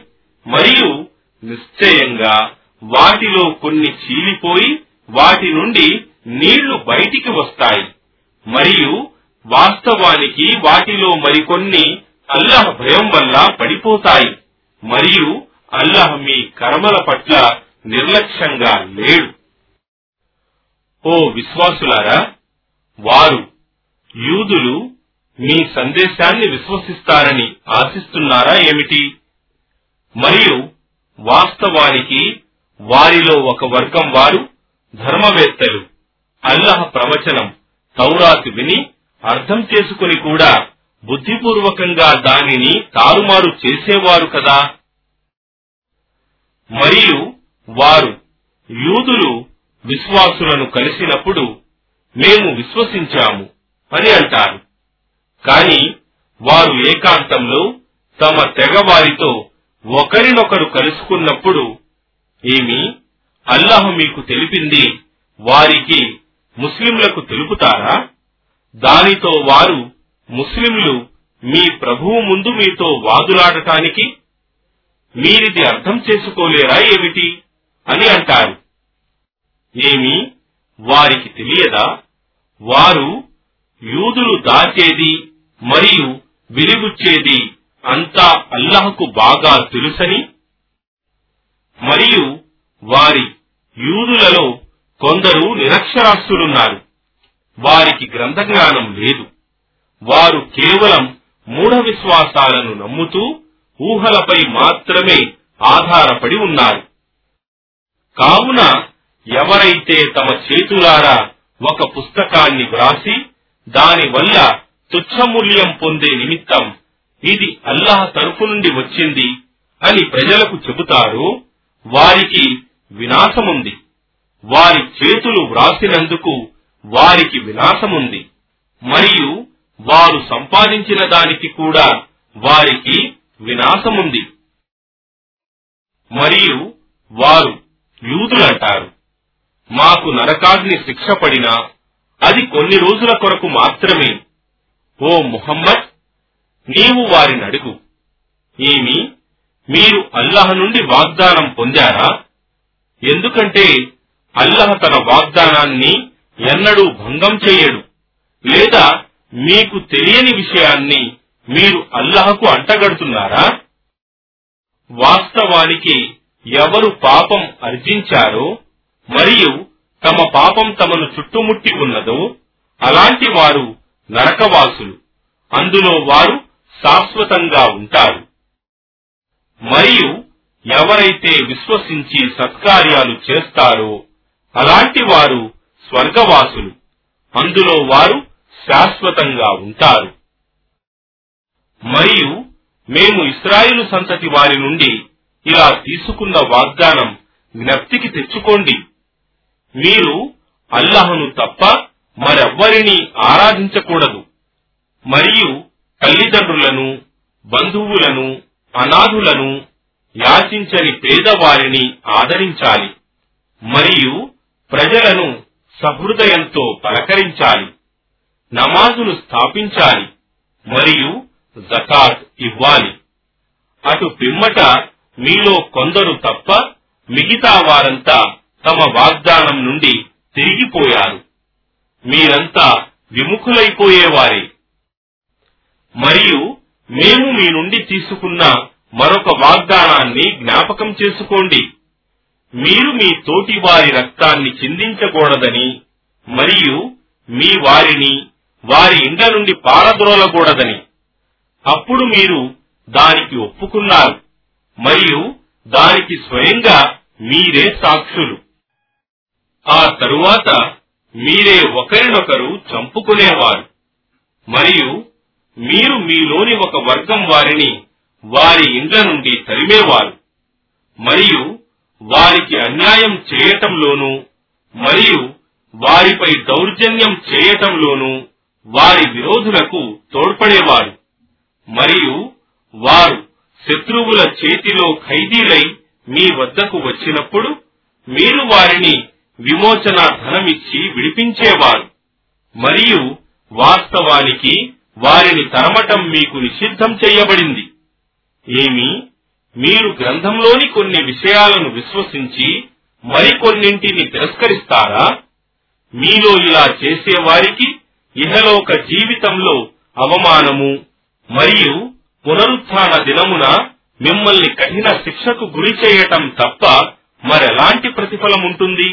మరియు నిశ్చయంగా వాటిలో కొన్ని చీలిపోయి వాటి నుండి నీళ్లు బయటికి వస్తాయి, మరియు వాస్తవానికి వాటిలో మరికొన్ని అల్లాహ్ భయం వల్ల పడిపోతాయి. మరియు అల్లాహ్ మీ కర్మల పట్ల నిర్లక్ష్యంగా లేడు. ఓ విశ్వాసులారా, వారు యూదులు మీ సందేశాన్ని విశ్వసిస్తారని ఆశిస్తున్నారా ఏమిటి? మరియు వాస్తవానికి వారిలో ఒక వర్గం వారు ధర్మవేత్తలు అల్లాహ్ ప్రవచనం తౌరాత్ విని అర్థం చేసుకుని కూడా బుద్ధిపూర్వకంగా దానిని తారుమారు చేసేవారు కదా. మరియు వారు యూదులు విశ్వాసులను కలిసినప్పుడు మేము విశ్వసించాము అని అంటారు, కాని వారు ఏకాంతంలో తమ తెగవారితో ఒకరినొకరు కలుసుకున్నప్పుడు ఏమి అల్లాహ్ మీకు తెలిపింది వారికి ముస్లింలకు తెలుపుతారా? దానితో వారు ముస్లింలు మీ ప్రభువు ముందు మీతో వాదులాడటానికి మీరిది అర్థం చేసుకోలేరా ఏమిటి అని అంటారు. ఏమి వారికి తెలియదా? వారు యూదులు దాచేది మరియు విరిగుచ్చేది అంతా అల్లాహ్కు బాగా తెలుసని, మరియు వారి యూదులలో కొందరు నిరక్షరాస్యులున్నారు, వారికి గ్రంథజ్ఞానం లేదు, వారు కేవలం మూఢ విశ్వాసాలను నమ్ముతూ ఊహలపై మాత్రమే ఆధారపడి ఉన్నారు. కావున ఎవరైతే తమ చేతులారా ఒక పుస్తకాన్ని వ్రాసి దానివల్ల తుచ్చమూల్యం పొందే నిమిత్తం ఇది అల్లాహ్ తరఫు నుండి వచ్చింది అని ప్రజలకు చెబుతారు, వారికి వినాశముంది. వారి చేతులు వ్రాసినందుకు వారికి వినాశముంది, మరియు వారు సంపాదించిన దానికి కూడా వారికి వినాశముంది. మరియు వారు యూదులంటారు, మాకు నరకాగ్ని శిక్ష పడినా అది కొన్ని రోజుల కొరకు మాత్రమే. ఓ ముహమ్మద్, నీవు వారిని అడుగు, ఏమి మీరు అల్లాహ్ నుండి వాగ్దానం పొందారా? ఎందుకంటే అల్లాహ్ తన వాగ్దానాన్ని ఎన్నడూ భంగం చేయడు, లేదా మీకు తెలియని విషయాన్ని మీరు అల్లాహకు అంటగడుతున్నారా? వాస్తవానికి ఎవరు పాపం అర్జించారో మరియు తమ పాపం తమను చుట్టుముట్టి ఉన్నదో అలాంటి వారు నరకవాసులు, అందులో వారు శాశ్వతంగా ఉంటారు. మరియు ఎవరైతే విశ్వసించి సత్కార్యాలు చేస్తారో అలాంటి వారు స్వర్గవాసులు, అందులో వారు శాశ్వతంగా ఉంటారు. మరియు మేము ఇశ్రాయేలు సంతతి వారి నుండి ఇలా తీసుకున్న వాగ్దానం జ్ఞప్తికి తెచ్చుకోండి, మీరు అల్లాహ్ను తప్ప మరెవ్వరిని ఆరాధించకూడదు, మరియు తల్లిదండ్రులను, బంధువులను, అనాథులను, యాచించని పేదవారిని ఆదరించాలి, మరియు ప్రజలను సహృదయంతో పలకరించాలి, నమాజును స్థాపించాలి, మరియు జకాత్ ఇవ్వాలి. అటు పిమ్మట మీలో కొందరు తప్ప మిగతా వారంతా తమ వాగ్దానం నుండి తిరిగిపోయారు, మీరంతా విముఖులైపోయేవారే. మరియు మేము మీ నుండి తీసుకున్న మరొక వాగ్దానాన్ని జ్ఞాపకం చేసుకోండి, మీరు మీ తోటి వారి రక్తాన్ని చిందించకూడదని మరియు మీ వారిని వారి ఇండ్ల నుండి పారద్రోలకూడదని. అప్పుడు మీరు దానికి ఒప్పుకున్నారు, మరియు దానికి స్వయంగా మీరే సాక్షులు. ఆ తరువాత మీరే ఒకరినొకరు చంపుకునేవారు, మరియు మీరు మీలోని ఒక వర్గం వారిని వారి ఇండ్ల నుండి తరిమేవారు, మరియు వారికి అన్యాయం చేయటంలోనూ మరియు వారిపై దౌర్జన్యం చేయటంలోనూ వారి విరోధులకు తోడ్పడేవారు, మరియు వారు శత్రువుల చేతిలో ఖైదీలై మీ వద్దకు వచ్చినప్పుడు మీరు వారిని విమోచన ధనమిచ్చి విడిపించేవారు, మరియు వాస్తవానికి వారిని తరమటం మీకు నిషిద్ధం చేయబడింది. ఏమి మీరు గ్రంథంలోని కొన్ని విషయాలను విశ్వసించి మరికొన్నింటిని తిరస్కరిస్తారా? మీలో ఇలా చేసేవారికి ఇహలోక జీవితంలో అవమానము మరియు పునరుత్థాన దినమున మిమ్మల్ని కఠిన శిక్షకు గురి చేయటం తప్ప మరెలాంటి ప్రతిఫలం ఉంటుంది.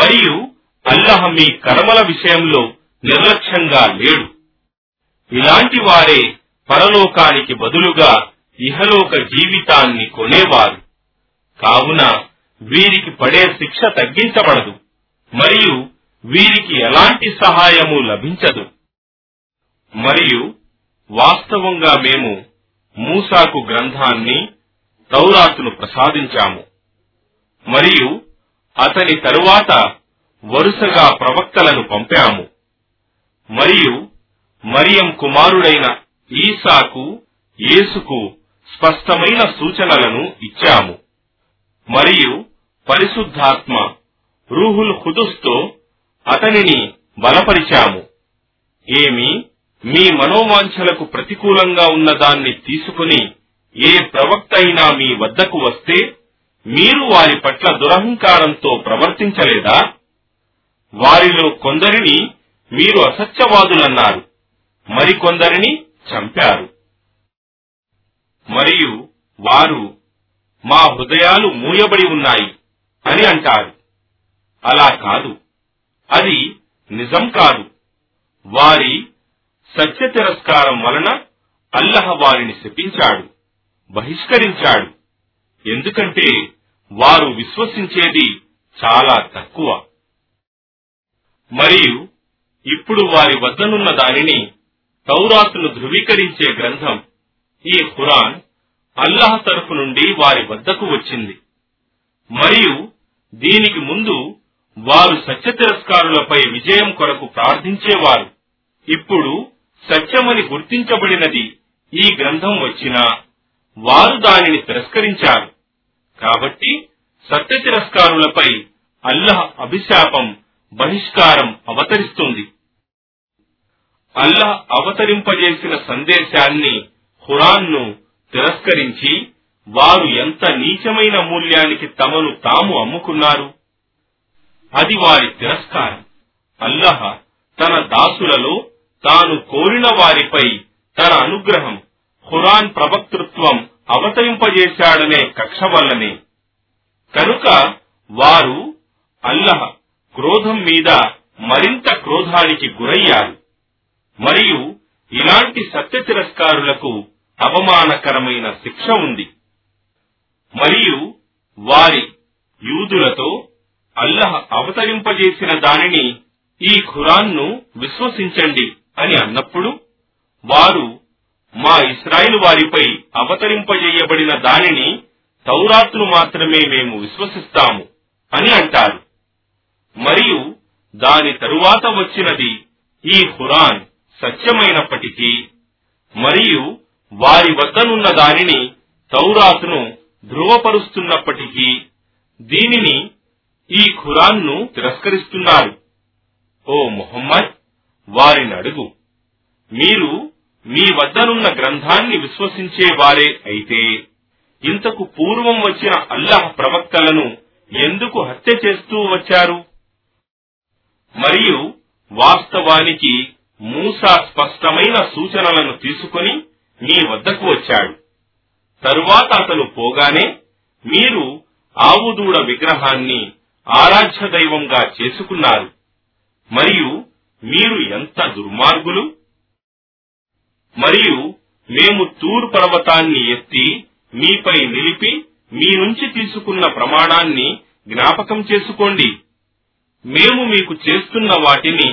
మరియు అల్లాహ్ మీ కర్మల విషయంలో నిర్లక్ష్యంగా లేడు. ఇలాంటి వారే పరలోకానికి బదులుగా ఇహలోక జీవితాన్ని కొనేవారు. కావున వీరికి పడే శిక్ష తగ్గించబడదు, మరియు వీరికి ఎలాంటి సహాయము లభించదు. మరియు వాస్తవంగా మేము మూసాకు గ్రంథాన్ని, తౌరాతును ప్రసాదించాము, మరియు అతని తరువాత వరుసగా ప్రవక్తలను పంపాము, మరియు మరియం కుమారుడైన ఈసాకు, యేసుకు స్పష్టమైన సూచనలను ఇచ్చాము, మరియు పరిశుద్ధాత్మ రూహుల్ ఖుదుస్తో అతనిని బలపరిచాము. ఏమి మీ మనోవాంఛలకు ప్రతికూలంగా ఉన్నదాన్ని తీసుకుని ఏ ప్రవక్త అయినా మీ వద్దకు వస్తే మీరు వారి పట్ల దురహంకారంతో ప్రవర్తించలేదా? వారిలో కొందరిని మీరు అసత్యవాదులన్నారు, మరికొందరిని చంపారు. మరియు వారు మా హృదయాలు మూయబడి ఉన్నాయి అని అంటారు. అలా కాదు, అది నిజం కాదు. వారి సత్య తిరస్కారం వలన అల్లాహ్ వారిని శపించాడు, బహిష్కరించాడు. ఎందుకంటే వారు విశ్వసించేది చాలా తక్కువ. మరియు ఇప్పుడు వారి వద్దనున్న దానిని, తౌరాతును ధృవీకరించే గ్రంథం ఈ ఖురాన్, అల్లాహ్ తరఫు నుండి వారి వద్దకు వచ్చింది. మరియు దీనికి ముందు వారు సత్య తిరస్కారులపై విజయం కొరకు ప్రార్థించేవారు. ఇప్పుడు సత్యమని గుర్తించబడినది ఈ గ్రంథం వచ్చినా వారు దానిని తిరస్కరించారు. కాబట్టి సత్య తిరస్కారులపై అల్లాహ్ అభిశాపం, బహిష్కారం అవతరిస్తుంది. అల్లాహ్ అవతరింపజేసిన సందేశాన్ని, ఖురాన్ను తిరస్కరించి వారు ఎంత నీచమైన మూల్యానికి తమను తాము అమ్ముకున్నారు, అది వారి తిరస్కారం. అల్లాహ్ తన దాసులలో తాను కోరిన వారిపై తన అనుగ్రహం, ఖురాన్ ప్రవక్తృత్వం అవతరింపజేశాడనే కక్ష వల్లనే. కనుక వారు అల్లాహ్ క్రోధం మీద మరింత క్రోధానికి గురయ్యారు. మరియు ఇలాంటి సత్య తిరస్కారులకు అవమానకరమైన శిక్ష ఉంది. మరియు వారి యూదులతో అల్లాహ్ అవతరింపజేసిన దానిని, ఈ ఖురాన్ను విశ్వసించండి అని అన్నప్పుడు వారు మా ఇశ్రాయేలు వారిపై అవతరింపజేయబడిన దానిని, తౌరాత్ను మాత్రమే మేము విశ్వసిస్తాము అని అంటారు. మరియు దాని తరువాత వచ్చినది ఈ ఖురాన్ సత్యమైనప్పటికీ, మరియు వారి వద్దనున్న దానిని, తౌరాతును ధృవపరుస్తున్నప్పటికీ, దీనిని, ఈ ఖురాన్ను తిరస్కరిస్తున్నారు. ఓ ముహమ్మద్, వారిని అడుగు, మీరు మీ వద్దనున్న గ్రంథాన్ని విశ్వసించే వారే అయితే ఇంతకు పూర్వం వచ్చిన అల్లాహ్ ప్రవక్తలను ఎందుకు హత్య చేస్తూ వచ్చారు? మరియు వాస్తవానికి మూసా స్పష్టమైన సూచనలను తీసుకుని మీ వద్దకు వచ్చాడు. తరువాత అతను పోగానే మీరు ఆవుదూడ విగ్రహాన్ని ఆరాధ్య దైవంగా చేసుకున్నారు. మరియు మీరు ఎంత దుర్మార్గులు! మరియు మేము తూర్ పర్వతాన్ని ఎత్తి మీపై నిలిపి మీ నుంచి తీసుకున్న ప్రమాణాన్ని జ్ఞాపకం చేసుకోండి. మేము మీకు చేస్తున్న వాటిని,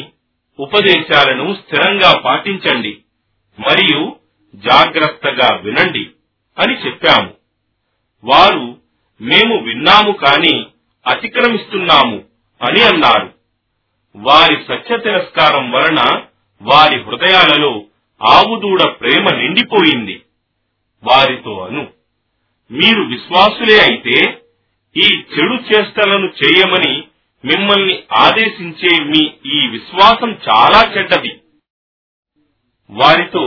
ఉపదేశాలను స్థిరంగా పాటించండి మరియు జాగ్రత్తగా వినండి అని చెప్పాము. వారు మేము విన్నాము కాని అతిక్రమిస్తున్నాము అని అన్నారు. వారి సత్య తిరస్కారం వలన వారి హృదయాలలో ఆవుదూడ ప్రేమ నిండిపోయింది. వారితో అను, మీరు విశ్వాసులే అయితే ఈ చెడు చేష్టలను చేయమని మిమ్మల్ని ఆదేశించే మీ ఈ విశ్వాసం చాలా చెడ్డది. వారితో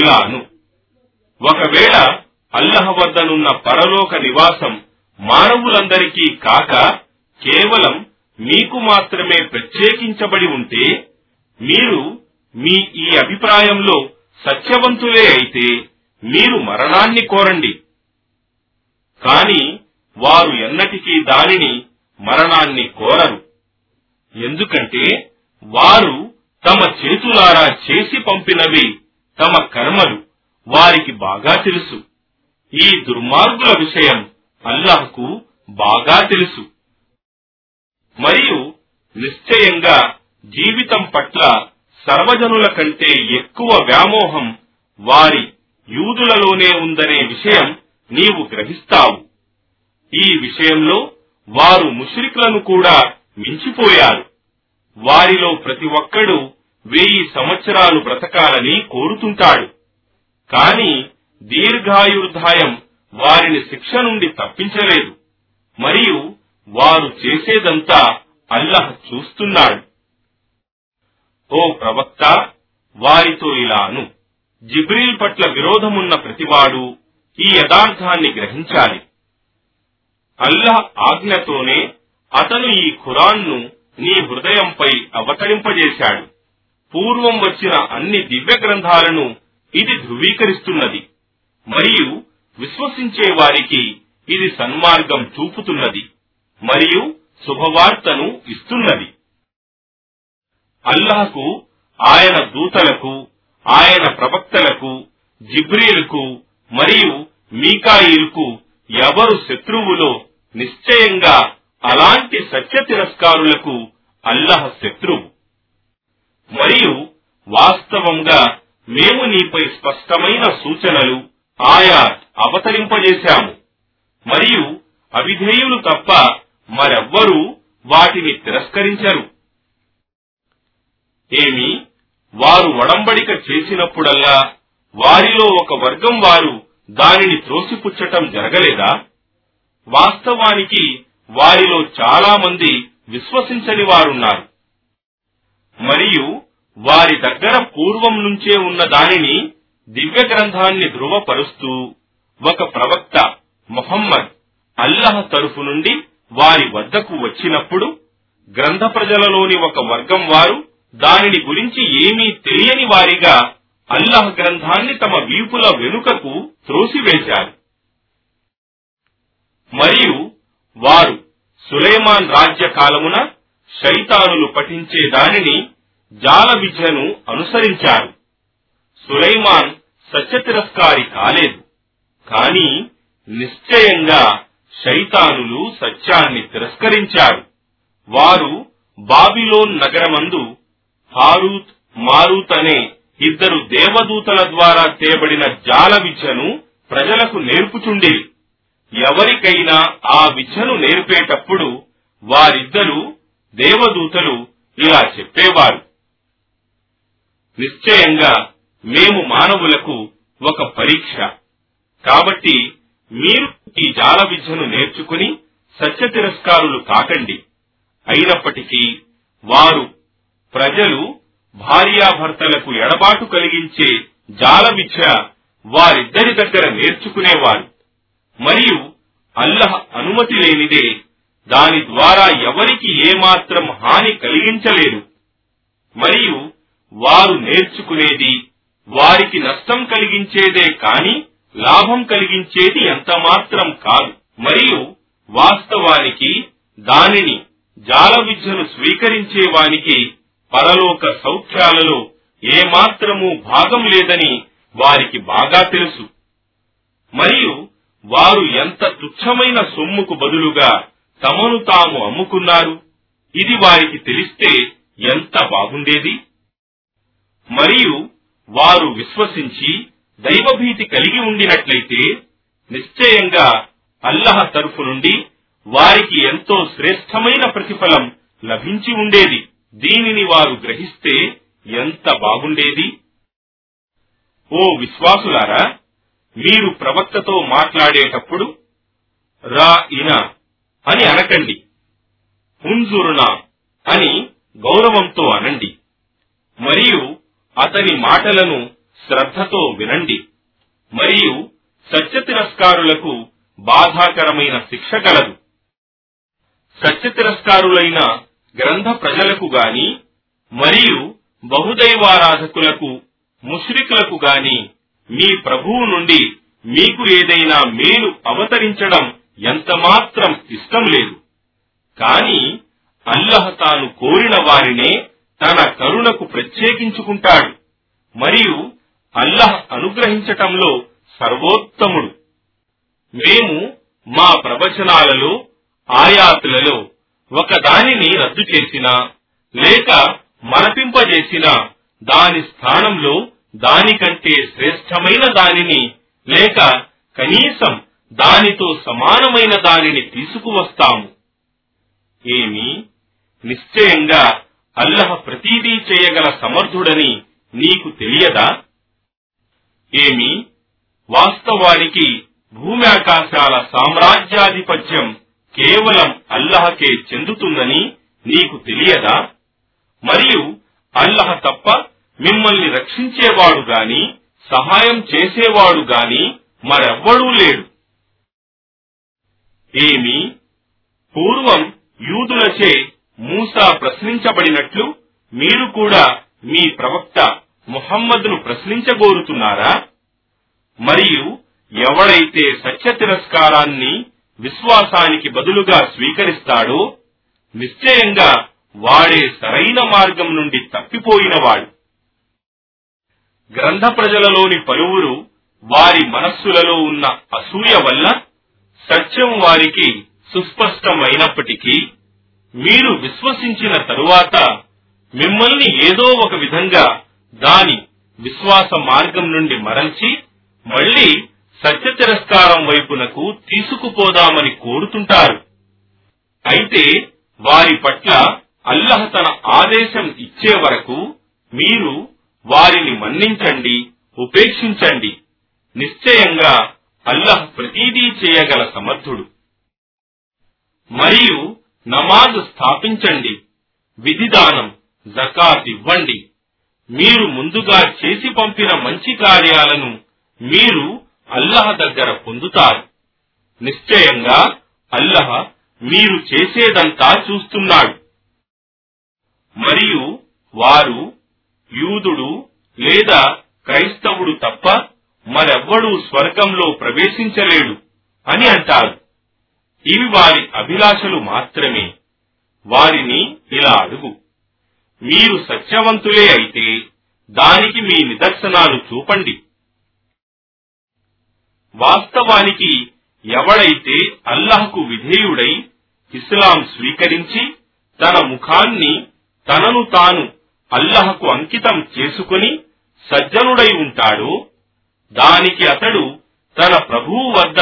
ఇలా అను, ఒకవేళ అల్లాహ్ వద్దనున్న పరలోక నివాసం మానవులందరికీ కాక కేవలం మీకు మాత్రమే ప్రత్యేకించబడి ఉంటే, మీరు మీ ఈ అభిప్రాయంలో సత్యవంతులే అయితే మీరు మరణాన్ని కోరండి. కాని వారు ఎన్నటికీ దానిని, మరణాన్ని కోరరు. ఎందుకంటే వారు తమ చేతులారా చేసి పంపినవి, తమ కర్మలు వారికి బాగా తెలుసు. ఈ దుర్మార్గుల విషయం అల్లాహ్కు బాగా తెలుసు. మరియు నిశ్చయంగా జీవితం పట్ల సర్వజనుల కంటే ఎక్కువ వ్యామోహం వారి యూదులలోనే ఉందనే విషయం నీవు గ్రహిస్తావు. ఈ విషయంలో వారు ముష్రికులను కూడా మించిపోయారు. వారిలో ప్రతి ఒక్కడు వెయ్యి సంవత్సరాలు బ్రతకాలని కోరుతుంటాడు. కాని దీర్ఘాయుర్ధాయం వారిని శిక్ష నుండి తప్పించలేదు. మరియు వారు చేసేదంతా అల్లాహ్ చూస్తున్నాడు. ఓ ప్రవక్త, వారితో ఇలాను: జిబ్రీల్ పట్ల విరోధమున్న ప్రతివాడు ఈ యథార్థాన్ని గ్రహించాలి. అల్లాహ్ ఆజ్ఞతోనే అతను ఈ ఖురాన్ను నీ హృదయంపై అవతరింపజేశాడు. పూర్వం వచ్చిన అన్ని దివ్య గ్రంథాలను ఇది ధృవీకరిస్తున్నది మరియు విశ్వసించే వారికి ఇది సన్మార్గం చూపుతున్నది మరియు శుభవార్తను ఇస్తున్నది. అల్లాహకు, ఆయన దూతలకు, ఆయన ప్రవక్తలకు, జిబ్రీలుకు మరియు మీకాయిలుకు ఎవరు శత్రువులో నిశ్చయంగా అలాంటి సత్య తిరస్కారులకు అల్లాహ్ శత్రువు. మరియు వాస్తవంగా మేము నీపై స్పష్టమైన సూచనలు ఆయా అవతరింపజేశాము మరియు అవిధేయులు తప్ప మరెవ్వరూ వాటిని తిరస్కరించరు. ఏమి, వారు ఒడంబడిక చేసినప్పుడల్లా వారిలో ఒక వర్గం వారు దానిని త్రోసిపుచ్చటం జరగలేదా? వాస్తవానికి వారిలో చాలా మంది విశ్వసించని వారున్నారు మరియు వారి దగ్గర పూర్వం నుంచే ఉన్న దానిని, దివ్య గ్రంథాన్ని ధృవపరుస్తూ ఒక ప్రవక్త ముహమ్మద్ అల్లాహ్ తరఫు నుండి వారి వద్దకు వచ్చినప్పుడు గ్రంథ ప్రజలలోని ఒక వర్గం వారు దానిని గురించి ఏమీ తెలియని వారిగా అల్లాహ్ గ్రంథాన్ని తమ వీపుల వెనుకకు త్రోసివేశారు. మరియు వారు సులైమాన్ రాజ్య కాలమున శైతానులు పఠించే దానిని, జాల విద్యను అనుసరించారు. సులైమాన్ సత్య తిరస్కారి కాలేదు, కాని నిశ్చయంగా శైతానులు సత్యాన్ని తిరస్కరించారు. వారు బాబిలోన్ నగరమందు హారూత్ మారూత్ అనే ఇద్దరు దేవదూతల ద్వారా తేబడిన జాల విద్యను ప్రజలకు నేర్పుచుండేవి. ఎవరికైనా ఆ విద్యను నేర్పేటప్పుడు వారిద్దరూ దేవదూతలు ఇలా చెప్పేవారు: నిశ్చయంగా మేము మానవులకు ఒక పరీక్ష, కాబట్టి మీరు ఈ జాల విద్యను నేర్చుకుని సత్య తిరస్కారులు కాకండి. అయినప్పటికీ వారు ప్రజలు భార్యాభర్తలకు ఎడబాటు కలిగించే జాల విద్య వారిద్దరి దగ్గర నేర్చుకునేవారు మరియు అల్లాహ్ అనుమతి లేనిదే, దాని ద్వారా ఎవరికి ఏమాత్రం హాని కలిగించలేదు. మరియు వారు నేర్చుకునేది వారికి నష్టం కలిగించేదే కాని లాభం కలిగించేది ఎంతమాత్రం కాదు. మరియు వాస్తవానికి దానిని, జాల విద్యను స్వీకరించేవానికి పరలోక సౌఖ్యాలలో ఏమాత్రమూ భాగం లేదని వారికి బాగా తెలుసు. మరియు వారు ఎంత తుచ్చమైన సొమ్ముకు బదులుగా తమను తాము అమ్ముకున్నారు, ఇది వారికి తెలిస్తే ఎంత బాగుండేది. మరియు వారు విశ్వసించి దైవభీతి కలిగి ఉండినట్లయితే నిశ్చయంగా అల్లాహ్ తరఫు నుండి వారికి ఎంతో శ్రేష్టమైన ప్రతిఫలం లభించి ఉండేది. దీనిని వారు గ్రహిస్తే ఎంత బాగుండేది. ఓ విశ్వాసులారా, మీరు ప్రవక్తతో మాట్లాడేటప్పుడు రా ఇనా అని అనకండి, హుంజురునా అని గౌరవంతో అనండి. మరియు అతని మాటలను శ్రద్ధతో వినండి మరియు సత్య తిరస్కారులకు బాధాకరమైన శిక్ష కలదు. సత్య తిరస్కారులైన గ్రంథ ప్రజలకు గాని మరియు బహుదైవారాధకులకు, ముష్రికులకు గాని మీ ప్రభువు నుండి మీకు ఏదైనా మేలు అవతరించడం ఎంతమాత్రం ఇష్టం లేదు, కాని అల్లాహ్ తాను కోరిన వారినే తన కరుణకు ప్రత్యేకించుకుంటాడు మరియు అల్లాహ్ అనుగ్రహించటంలో సర్వోత్తముడు. మేము మా ప్రవచనాలలో, ఆయాతులలో ఒక దానిని రద్దు చేసినా లేక మరపింపజేసినా దాని స్థానంలో దానికంటే శ్రేష్టమైన దానిని లేక కనీసం దానితో సమానమైన దానిని తీసుకువస్తాము. ఏమి, నిశ్చయంగా అల్లాహ్ ప్రతిదీ చేయగల సమర్థుడని నీకు తెలియదా? ఏమి, వాస్తవానికి భూమ్యాకాశాల సామ్రాజ్యాధిపత్యం కేవలం అల్లాహకే చెందుతుందని నీకు తెలియదా? మరియు అల్లాహ్ తప్ప మిమ్మల్ని రక్షించేవాడు గాని సహాయం చేసేవాడు గాని మరెవ్వడూ లేడు. ఏమి, పూర్వం యూదులచే మూసా ప్రశ్నించబడినట్లు మీరు కూడా మీ ప్రవక్త ముహమ్మద్ను ప్రశ్నించగోరుతున్నారా? మరియు ఎవడైతే సత్య తిరస్కారాన్ని విశ్వాసానికి బదులుగా స్వీకరిస్తాడో నిశ్చయంగా వాడే సరైన మార్గం నుండి తప్పిపోయినవాడు. గ్రంథ ప్రజలలోని పలువురు వారి మనస్సులలో ఉన్న అసూయ వల్ల సత్యం వారికి సుస్పష్టమైనప్పటికీ మీరు విశ్వసించిన తరువాత మిమ్మల్ని ఏదో ఒక విధంగా దాని విశ్వాస మార్గం నుండి మరల్చి మళ్లీ సత్య తిరస్కారం వైపునకు తీసుకుపోదామని కోరుతుంటారు. అయితే వారి పట్ల అల్లాహ్ తన ఆదేశం ఇచ్చే వరకు మీరు వారిని మన్నించండి, ఉపేక్షించండి. నిశ్చయంగా అల్లాహ్ ప్రతిదీ చేయగల సమర్థుడు. మరియు నమాజ్ స్థాపించండి, విధిదానం, జకాత్ ఇవ్వండి. మీరు ముందుగా చేసి పంపిన మంచి కార్యాలను మీరు అల్లాహ్ దగ్గర పొందుతారు. నిశ్చయంగా అల్లాహ్ మీరు చేసేదంతా చూస్తున్నాడు. మరియు వారు యూదుడు లేదా క్రైస్తవుడు తప్ప మరెవ్వడూ స్వర్గంలో ప్రవేశించలేడు అని అంటారు. ఇవి వారి అభిలాషలు మాత్రమే. వారిని ఇలా అడుగు: మీరు సత్యవంతులే అయితే దానికి మీ నిదర్శనాలు చూపండి. వాస్తవానికి ఎవడైతే అల్లాహ్కు విధేయుడై ఇస్లాం స్వీకరించి తన ముఖాన్ని తనను తాను అల్లాహ్కు అంకితం చేసుకుని సజ్జనుడై ఉంటాడో దానికి అతడు తన ప్రభువు వద్ద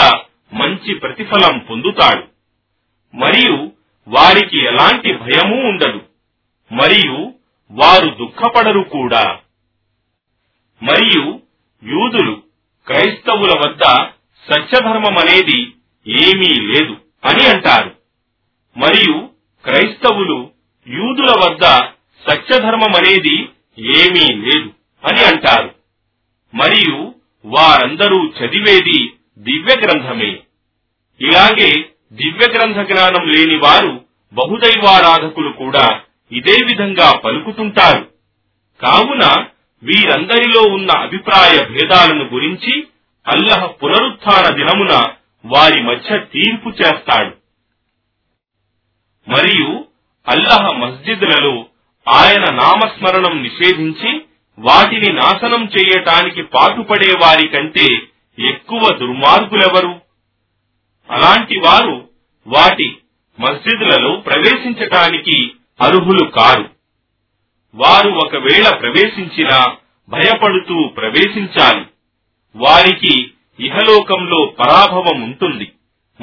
మంచి ప్రతిఫలం పొందుతాడు. మరియు వారికి ఎలాంటి భయమూ ఉండదు, మరియు వారు దుఃఖపడరు కూడా. మరియు యూదులు క్రైస్తవుల వద్ద సత్యధర్మం అనేది ఏమీ లేదు అని అంటారు. మరియు క్రైస్తవులు యూదుల వద్ద సత్యధర్మం అనేది ఏమీ లేదు అని అంటారు. మరియు వారందరూ చదివేది దివ్య గ్రంథమే. ఇలాగే దివ్య గ్రంథ జ్ఞానం లేని వారు బహుదైవారాధకులు కూడా ఇదే విధంగా పలుకుతుంటారు. కావున వీరందరిలో ఉన్న అభిప్రాయ భేదాలను గురించి అల్లాహ్ పునరుత్థాన దినమున వారి మధ్య తీర్పు చేస్తాడు. మరియు అల్లాహ్ మస్జిద్లలో ఆయన నామస్మరణం నిషేధించి వాటిని నాశనం చేయటానికి పాటుపడే వారి కంటే ఎక్కువ దుర్మార్గులెవరు? అలాంటి వారు వాటి మస్జిద్లలో ప్రవేశించటానికి అర్హులు కారు. వారు ఒకవేళ ప్రవేశించినా భయపడుతూ ప్రవేశించాలి. వారికి ఇహలోకంలో పరాభవం ఉంటుంది,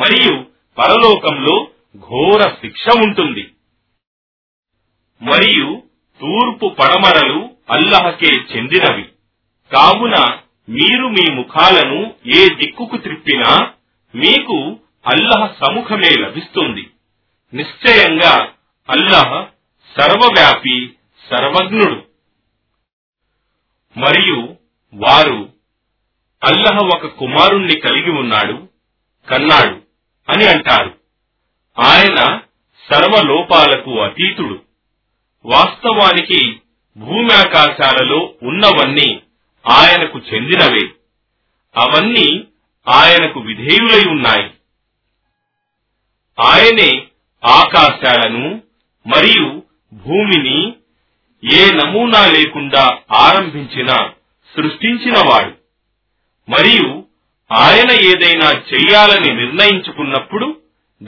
మరియు పరలోకంలో ఘోర శిక్ష ఉంటుంది. మరియు తూర్పు పడమరలు అల్లాహకే చెందినవి. కావున మీరు మీ ముఖాలను ఏ దిక్కుకు త్రిప్పినా మీకు అల్లాహ్ సముఖమే లభిస్తుంది. నిశ్చయంగా అల్లాహ్ సర్వవ్యాపి, సర్వజ్ఞుడు. మరియు వారు అల్లాహ్ ఒక కుమారుణ్ణి కలిగి ఉన్నాడు కన్నాడు అని అంటారు. ఆయన సర్వలోపాలకు అతీతుడు. వాస్తవానికి భూమ్యాకాశాలలో ఉన్నవన్నీ ఆయనకు చెందినవే. అవన్నీ ఆయనకు విధేయులై ఉన్నాయి. ఆయనే ఆకాశాలను మరియు భూమిని ఏ నమూనా లేకుండా ఆరంభించిన సృష్టించినవాడు. మరియు ఆయన ఏదైనా చెయ్యాలని నిర్ణయించుకున్నప్పుడు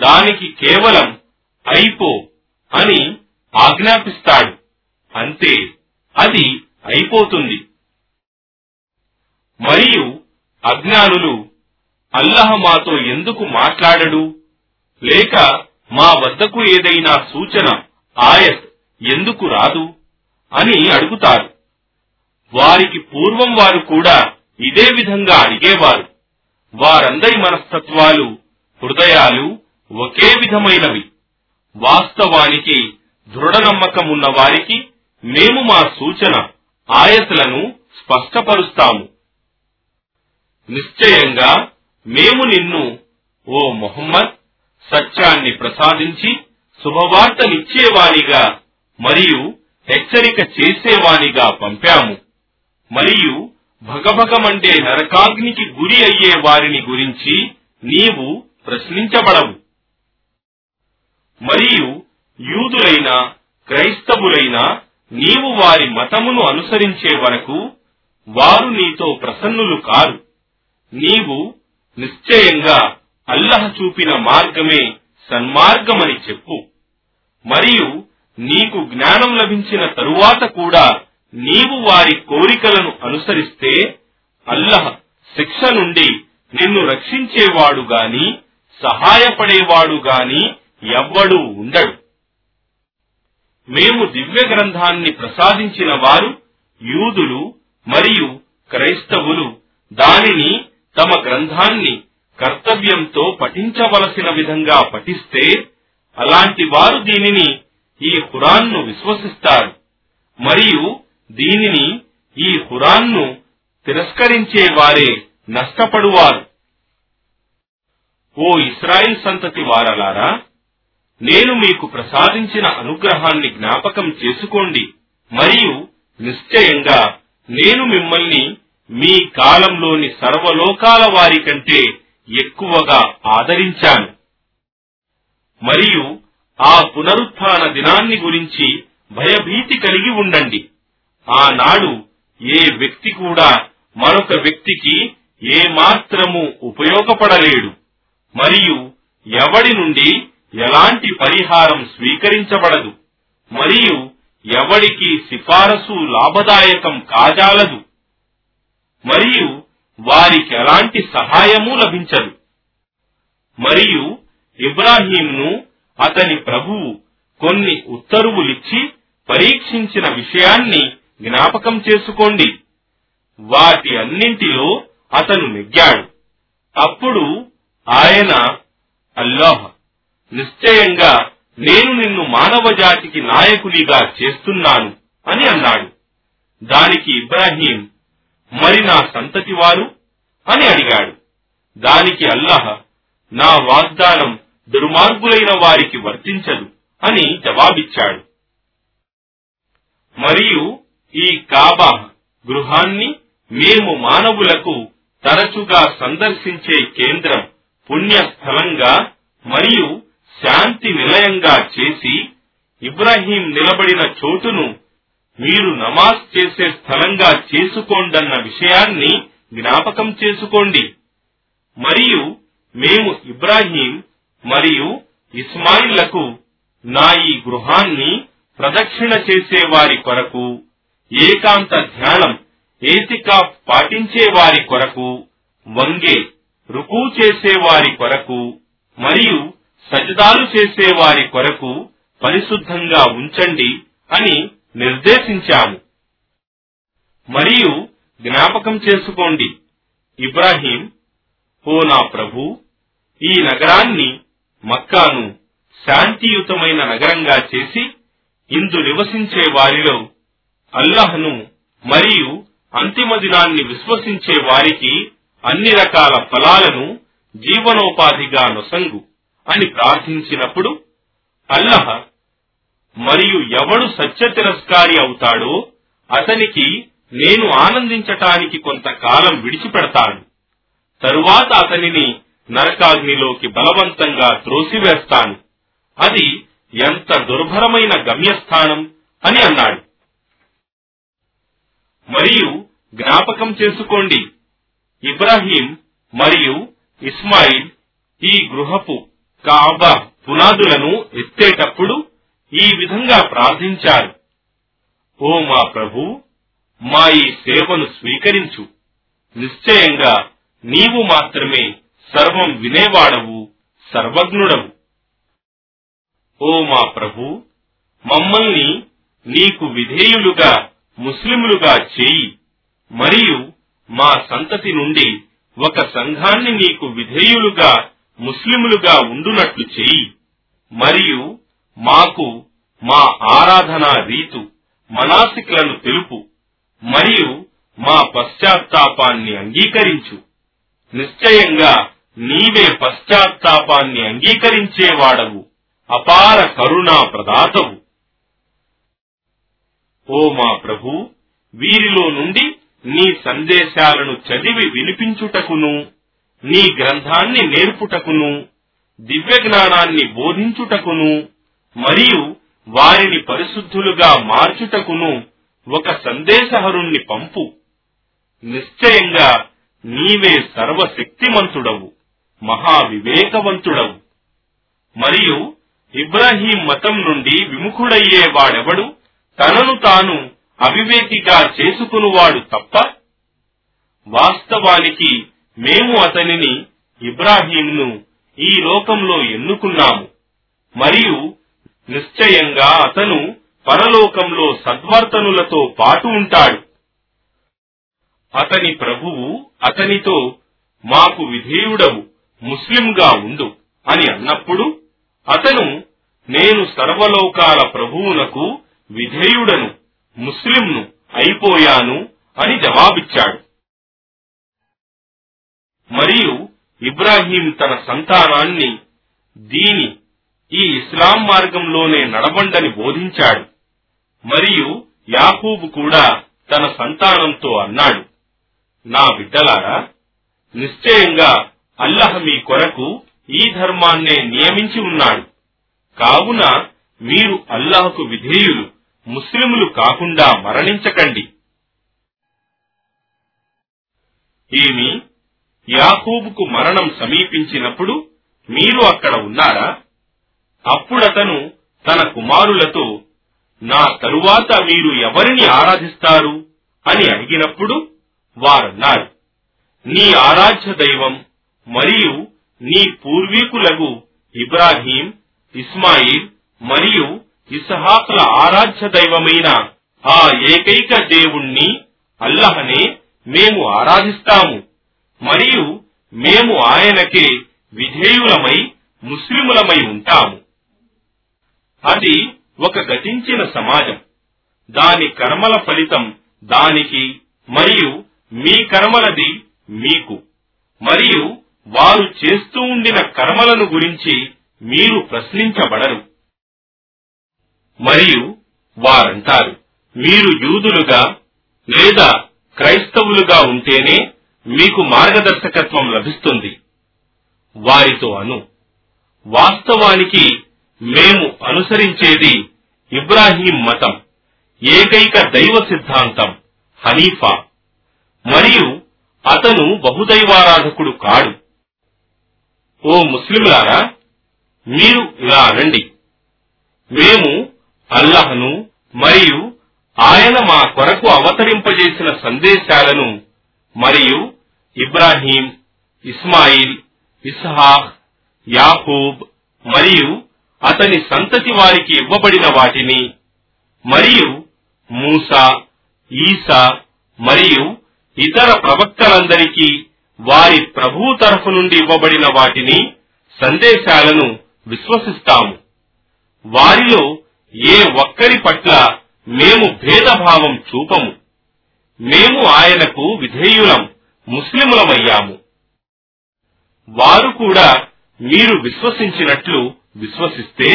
దానికి కేవలం అయిపో అని ఆజ్ఞాపిస్తాడు. అంతే, అది అయిపోతుంది. మరియు అజ్ఞానులు అల్లాహ్ మాతో ఎందుకు మాట్లాడడు, లేక మా వద్దకు ఏదైనా సూచన ఆయత్ ఎందుకు రాదు అని అడుగుతారు. వారికి పూర్వం వారు కూడా ఇదే విధంగా అడిగేవారు. వారందరి మనస్తత్వాలు, హృదయాలు ఒకే విధమైనవి. వాస్తవానికి దృఢ నమ్మకం ఉన్న వారికి మేము మా సూచన ఆయతులను స్పష్టపరుస్తాము. నిశ్చయంగా మేము నిన్ను ఓ ముహమ్మద్ సత్యాన్ని ప్రసాదించి శుభవార్తనిచ్చేవానిగా మరియు హెచ్చరిక చేసేవానిగా పంపాము. మరియు భగభగమంటే నరకాగ్నికి గురి అయ్యే వారిని గురించి నీవు ప్రశ్నించబడవు. మరియు యూదులైన క్రైస్తవులైన నీవు వారి మతమును అనుసరించే వరకు వారు నీతో ప్రసన్నులు కారు. నీవు నిశ్చయంగా అల్లాహ్ చూపిన మార్గమే సన్మార్గమని చెప్పు. మరియు నీకు జ్ఞానం లభించిన తరువాత కూడా నీవు వారి కోరికలను అనుసరిస్తే అల్లాహ్ శిక్ష నుండి నిన్ను రక్షించేవాడు గాని సహాయపడేవాడు గాని ఎవ్వడూ ఉండడు. మేము దివ్య గ్రంథాన్ని ప్రసాదించిన వారు యూదులు మరియు క్రైస్తవులు దానిని తమ గ్రంథాన్ని కర్తవ్యంతో పఠించవలసిన విధంగా పఠిస్తే అలాంటి వారు దీనిని ఈ ఖురాన్ను విశ్వసిస్తారు. మరియు దీనిని ఈ ఖురాన్ను తిరస్కరించే వారే నష్టపడువారు. ఓ ఇశ్రాయేల్ సంతతి వారలారా, నేను మీకు ప్రసాదించిన అనుగ్రహాన్ని జ్ఞాపకం చేసుకోండి. మరియు నిశ్చయంగా నేను మిమ్మల్ని మీ కాలంలోని సర్వలోకాల వారి కంటే ఎక్కువగా ఆదరించాను. మరియు ఆ పునరుత్థాన దినాన్ని గురించి భయభీతి కలిగి ఉండండి. ఆనాడు ఏ వ్యక్తి కూడా మరొక వ్యక్తికి ఏమాత్రము ఉపయోగపడలేడు. మరియు ఎవడి నుండి ఎలాంటి పరిహారం స్వీకరించబడదు. మరియు ఎవడికి సిఫారసు లాభదాయకం కాజాలదు. మరియు వారికి ఎలాంటి సహాయము లభించదు. మరియు ఇబ్రాహీంను అతని ప్రభువు కొన్ని ఉత్తర్వులిచ్చి పరీక్షించిన విషయాన్ని జ్ఞాపకం చేసుకోండి. వాటి అన్నింటిలో అతను నెగ్గాడు. అప్పుడు ఆయన అల్లాహ్, నిశ్చయంగా నేను నిన్ను మానవ జాతికి నాయకునిగా చేస్తున్నాను అని అన్నాడు. దానికి ఇబ్రాహీం, మరి నా సంతతి వారు అని అడిగాడు. దానికి అల్లాహ్, నా వాగ్దానం దుర్మార్గులైన వారికి వర్తించదు అని జవాబిచ్చాడు. మరియు ఈ కాబా గృహాన్ని మేము మానవులకు తరచుగా సందర్శించే కేంద్రం, పుణ్యస్థలంగా మరియు శాంతి నిలయంగా చేసి ఇబ్రాహీం నిలబడిన చోటును మీరు నమాజ్ చేసే స్థలంగా చేసుకోండన్న విషయాన్ని జ్ఞాపకం చేసుకోండి. మరియు మేము ఇబ్రాహీం మరియు ఇస్మాయిల్లకు నా ఈ గృహాన్ని ప్రదక్షిణ చేసే వారి కొరకు, ఏకాంత ధ్యానం ఏతికాఫ్ పాటించే వారి కొరకు, వంగే రుకూ చేసే వారి కొరకు మరియు సజదాలు చేసే వారి కొరకు పరిశుద్ధంగా ఉంచండి అని నిర్దేశించాము. మరియు జ్ఞాపకం చేసుకోండి, ఇబ్రాహీం, ఓ నా ప్రభు, ఈ నగరాన్ని మక్కాను శాంతియుతమైన నగరంగా చేసి ఇందు నివసించే వారిలో అల్లాహ్ను మరియు అంతిమ దినాన్ని విశ్వసించే వారికి అన్ని రకాల ఫలాలను జీవనోపాధిగా నొసంగు అని ప్రార్థించినప్పుడు అల్లాహ్, మరియు ఎవడు సత్య తిరస్కారి అవుతాడో అతనికి నేను ఆనందించటానికి కొంతకాలం విడిచిపెడతాను, తరువాత అతనిని నరకాగ్నిలోకి బలవంతంగా త్రోసివేస్తాను, అది ఎంత దుర్భరమైన గమ్యస్థానం అని అన్నాడు. మరియు జ్ఞాపకం చేసుకోండి, ఇబ్రాహీం మరియు ఇస్మాయిల్ ఈ గృహపు కాబా పునాదులను ఎత్తేటప్పుడు ఈ విధంగా ప్రార్థించారు. ఓ మా ప్రభు, మా ఈ సేవను స్వీకరించు, నిశ్చయంగా నీవు మాత్రమే సర్వం వినేవాడవు, సర్వజ్ఞుడవు. ఓ మా ప్రభు, మమ్మల్ని నీకు విధేయులుగా ముస్లిములుగా చేయి. మరియు మా సంతతి నుండి ఒక సంఘాన్ని నీకు విధేయులుగా ముస్లిములుగా ఉండునట్లు చేయి, మరియు మాకు మా ఆరాధనా రీతు మనాసిక్లను తెలుపు, మరియు మా పశ్చాత్తాపాన్ని అంగీకరించు. నిశ్చయంగా నీవే పశ్చాత్తాపాన్ని అంగీకరించేవాడవు, అపార కరుణా ప్రదాతవు. ఓ మా ప్రభు, వీరిలో నుండి నీ సందేశాలను చదివి వినిపించుటకును, నీ గ్రంథాన్ని నేర్పుటకును, దివ్య జ్ఞానాన్ని బోధించుటకును, మరియు వారిని పరిశుద్ధులుగా మార్చుటకును ఒక సందేశహరుణ్ణి పంపు. నిశ్చయంగా నీవే సర్వశక్తిమంతుడవు, మహావివేకవంతుడవు. మరియు ఇబ్రాహీం మతం నుండి విముఖుడయ్యే వాడెవడు? తనను తాను అవివేకిగా చేసుకునివాడు తప్ప. వాస్తవానికి మేము అతనిని, ఇబ్రాహీంను ఈ లోకంలో ఎన్నుకున్నాము, మరియు నిశ్చయంగా అతను పరలోకంలో సద్వర్తనులతో పాటు ఉంటాడు. అతని ప్రభువు అతనితో, మాకు విధేయుడవు, ముస్లింగా ఉండు అని అన్నప్పుడు అతను, నేను సర్వలోకాల ప్రభువునకు విధేయుడను, ముస్లింను అయిపోయాను అని జవాబిచ్చాడు. మరియు ఇబ్రాహీం తన సంతానాన్ని దీని ఈ ఇస్లాం మార్గంలోనే నడవండని బోధించాడు. మరియు యాకూబు కూడా తన సంతానంతో అన్నాడు, నా బిడ్డలారా, నిశ్చయంగా అల్లాహ్ మీ కొరకు ఈ ధర్మాన్నే నియమించి ఉన్నాడు, కావున మీరు అల్లాహ్కు విధేయులు, ముస్లిములు కాకుండా మరణించకండి. ఏమి, యాకూబుకు మరణం సమీపించినప్పుడు మీరు అక్కడ ఉన్నారా? అప్పుడతను తన కుమారులతో, నా తరువాత మీరు ఎవరిని ఆరాధిస్తారు అని అడిగినప్పుడు వారన్నారు, నీ ఆరాధ్య దైవం మరియు నీ పూర్వీకులకు ఇబ్రాహీం, ఇస్మాయిల్ మరియు ఇస్హాకుల ఆరాధ్య దైవమైన ఆ ఏకైక దేవుణ్ణి అల్లాహనే మేము ఆరాధిస్తాము, మరియు మేము ఆయనకే విధేయులమై ముస్లిములమై ఉంటాము. అది ఒక గతించిన సమాజం. దాని కర్మల ఫలితం దానికి, మరియు మీ కర్మలది మీకు, మరియు వారు చేస్తూ ఉండిన కర్మలను గురించి మీరు ప్రశ్నించబడరు. మరియు వారంటారు, మీరు యూదులుగా లేదా క్రైస్తవులుగా ఉంటేనే మీకు మార్గదర్శకత్వం లభిస్తుంది. వారితో అను, వాస్తవానికి మేము అనుసరించేది ఇబ్రాహీం మతం, ఏకైక దైవ సిద్ధాంతం హనీఫా, మరియు అతను బహుదైవారాధకుడు కాడు. ఓ ముస్లింలారా, మీరు ఇలా అనండి, మేము అల్లాహ్ను మరియు ఆయన మా కొరకు అవతరింపజేసిన సందేశాలను, మరియు ఇబ్రాహీం, ఇస్మాయిల్, ఇస్హాక్, యాకూబ్ మరియు అతని సంతతి వారికి ఇవ్వబడిన వాటిని, మరియు మూసా, ఈసా మరియు ఇతర ప్రవక్తలందరికీ వారి ప్రభువు తరఫు నుండి ఇవ్వబడిన వాటిని, సందేశాలను విశ్వసిస్తాము. వారిలో ఏ ఒక్కరి పట్ల మేము భేదభావం చూపము. మేము ఆయనకు విధేయులం, ముస్లిములమయ్యాము. వారు కూడా మీరు విశ్వసించినట్లు విశ్వసిస్తే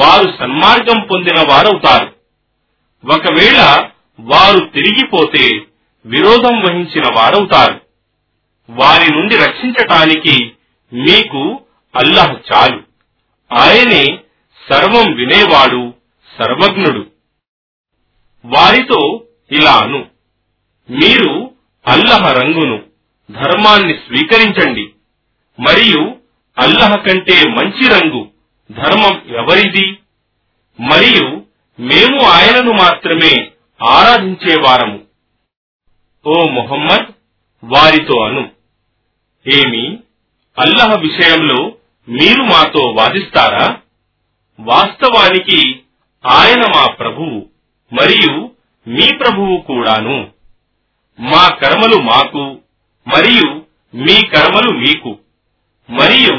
వారు సన్మార్గం పొందిన వారవుతారు. ఒకవేళ వారు తిరిగిపోతే విరోధం వహించిన వారవుతారు. వారి నుండి రక్షించటానికి మీకు అల్లాహ్ చాలు, ఆయనే సర్వం వినేవాడు, సర్వజ్ఞుడు. వారితో ఇలా అను, మీరు అల్లాహ్ రంగును, ధర్మాన్ని స్వీకరించండి, మరియు అల్లాహ్ కంటే మంచి రంగు, ధర్మం ఎవరిది? మరియు మేము ఆయనను మాత్రమే ఆరాధించేవారము. ఓ ముహమ్మద్, వారితో అను, ఏమి, అల్లాహ్ విషయంలో మీరు మాతో వాదిస్తారా? వాస్తవానికి ఆయన మా ప్రభువు, మరియు మీ ప్రభువు కూడాను. మా కర్మలు మాకు, మరియు మీ కర్మలు మీకు, మరియు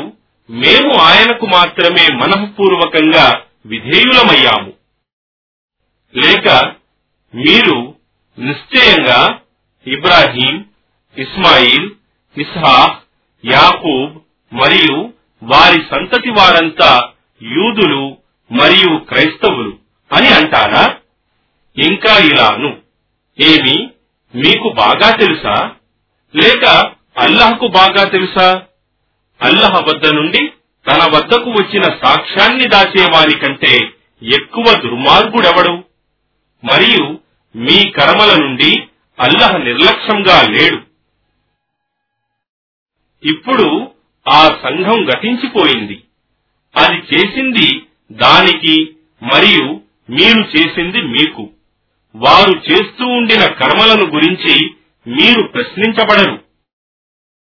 మేము ఆయనకు మాత్రమే మనఃపూర్వకంగా విధేయులమయ్యాము. లేక మీరు నిశ్చయంగా ఇబ్రాహీం, ఇస్మాయిల్, ఇస్హాక్, యాకూబ్ మరియు వారి సంతతి వారంతా యూదులు మరియు క్రైస్తవులు అని అంటారా? ఇంకా ఇలాను, ఏమి మీకు బాగా తెలుసా? లేక అల్లాహ్కు బాగా తెలుసా? అల్లాహ్ వద్ద నుండి తన వద్దకు వచ్చిన సాక్ష్యాన్ని దాచేవాని కంటే ఎక్కువ దుర్మార్గుడెవడు? మరియు మీ కర్మల నుండి అల్లాహ్ నిర్లక్ష్యంగా లేడు. ఇప్పుడు ఆ సంఘం గతించిపోయింది. అది చేసింది దానికి మరియు మీరు చేసింది మీకు. వారు చేస్తూ ఉండిన కర్మలను గురించి మీరు ప్రశ్నించబడరు.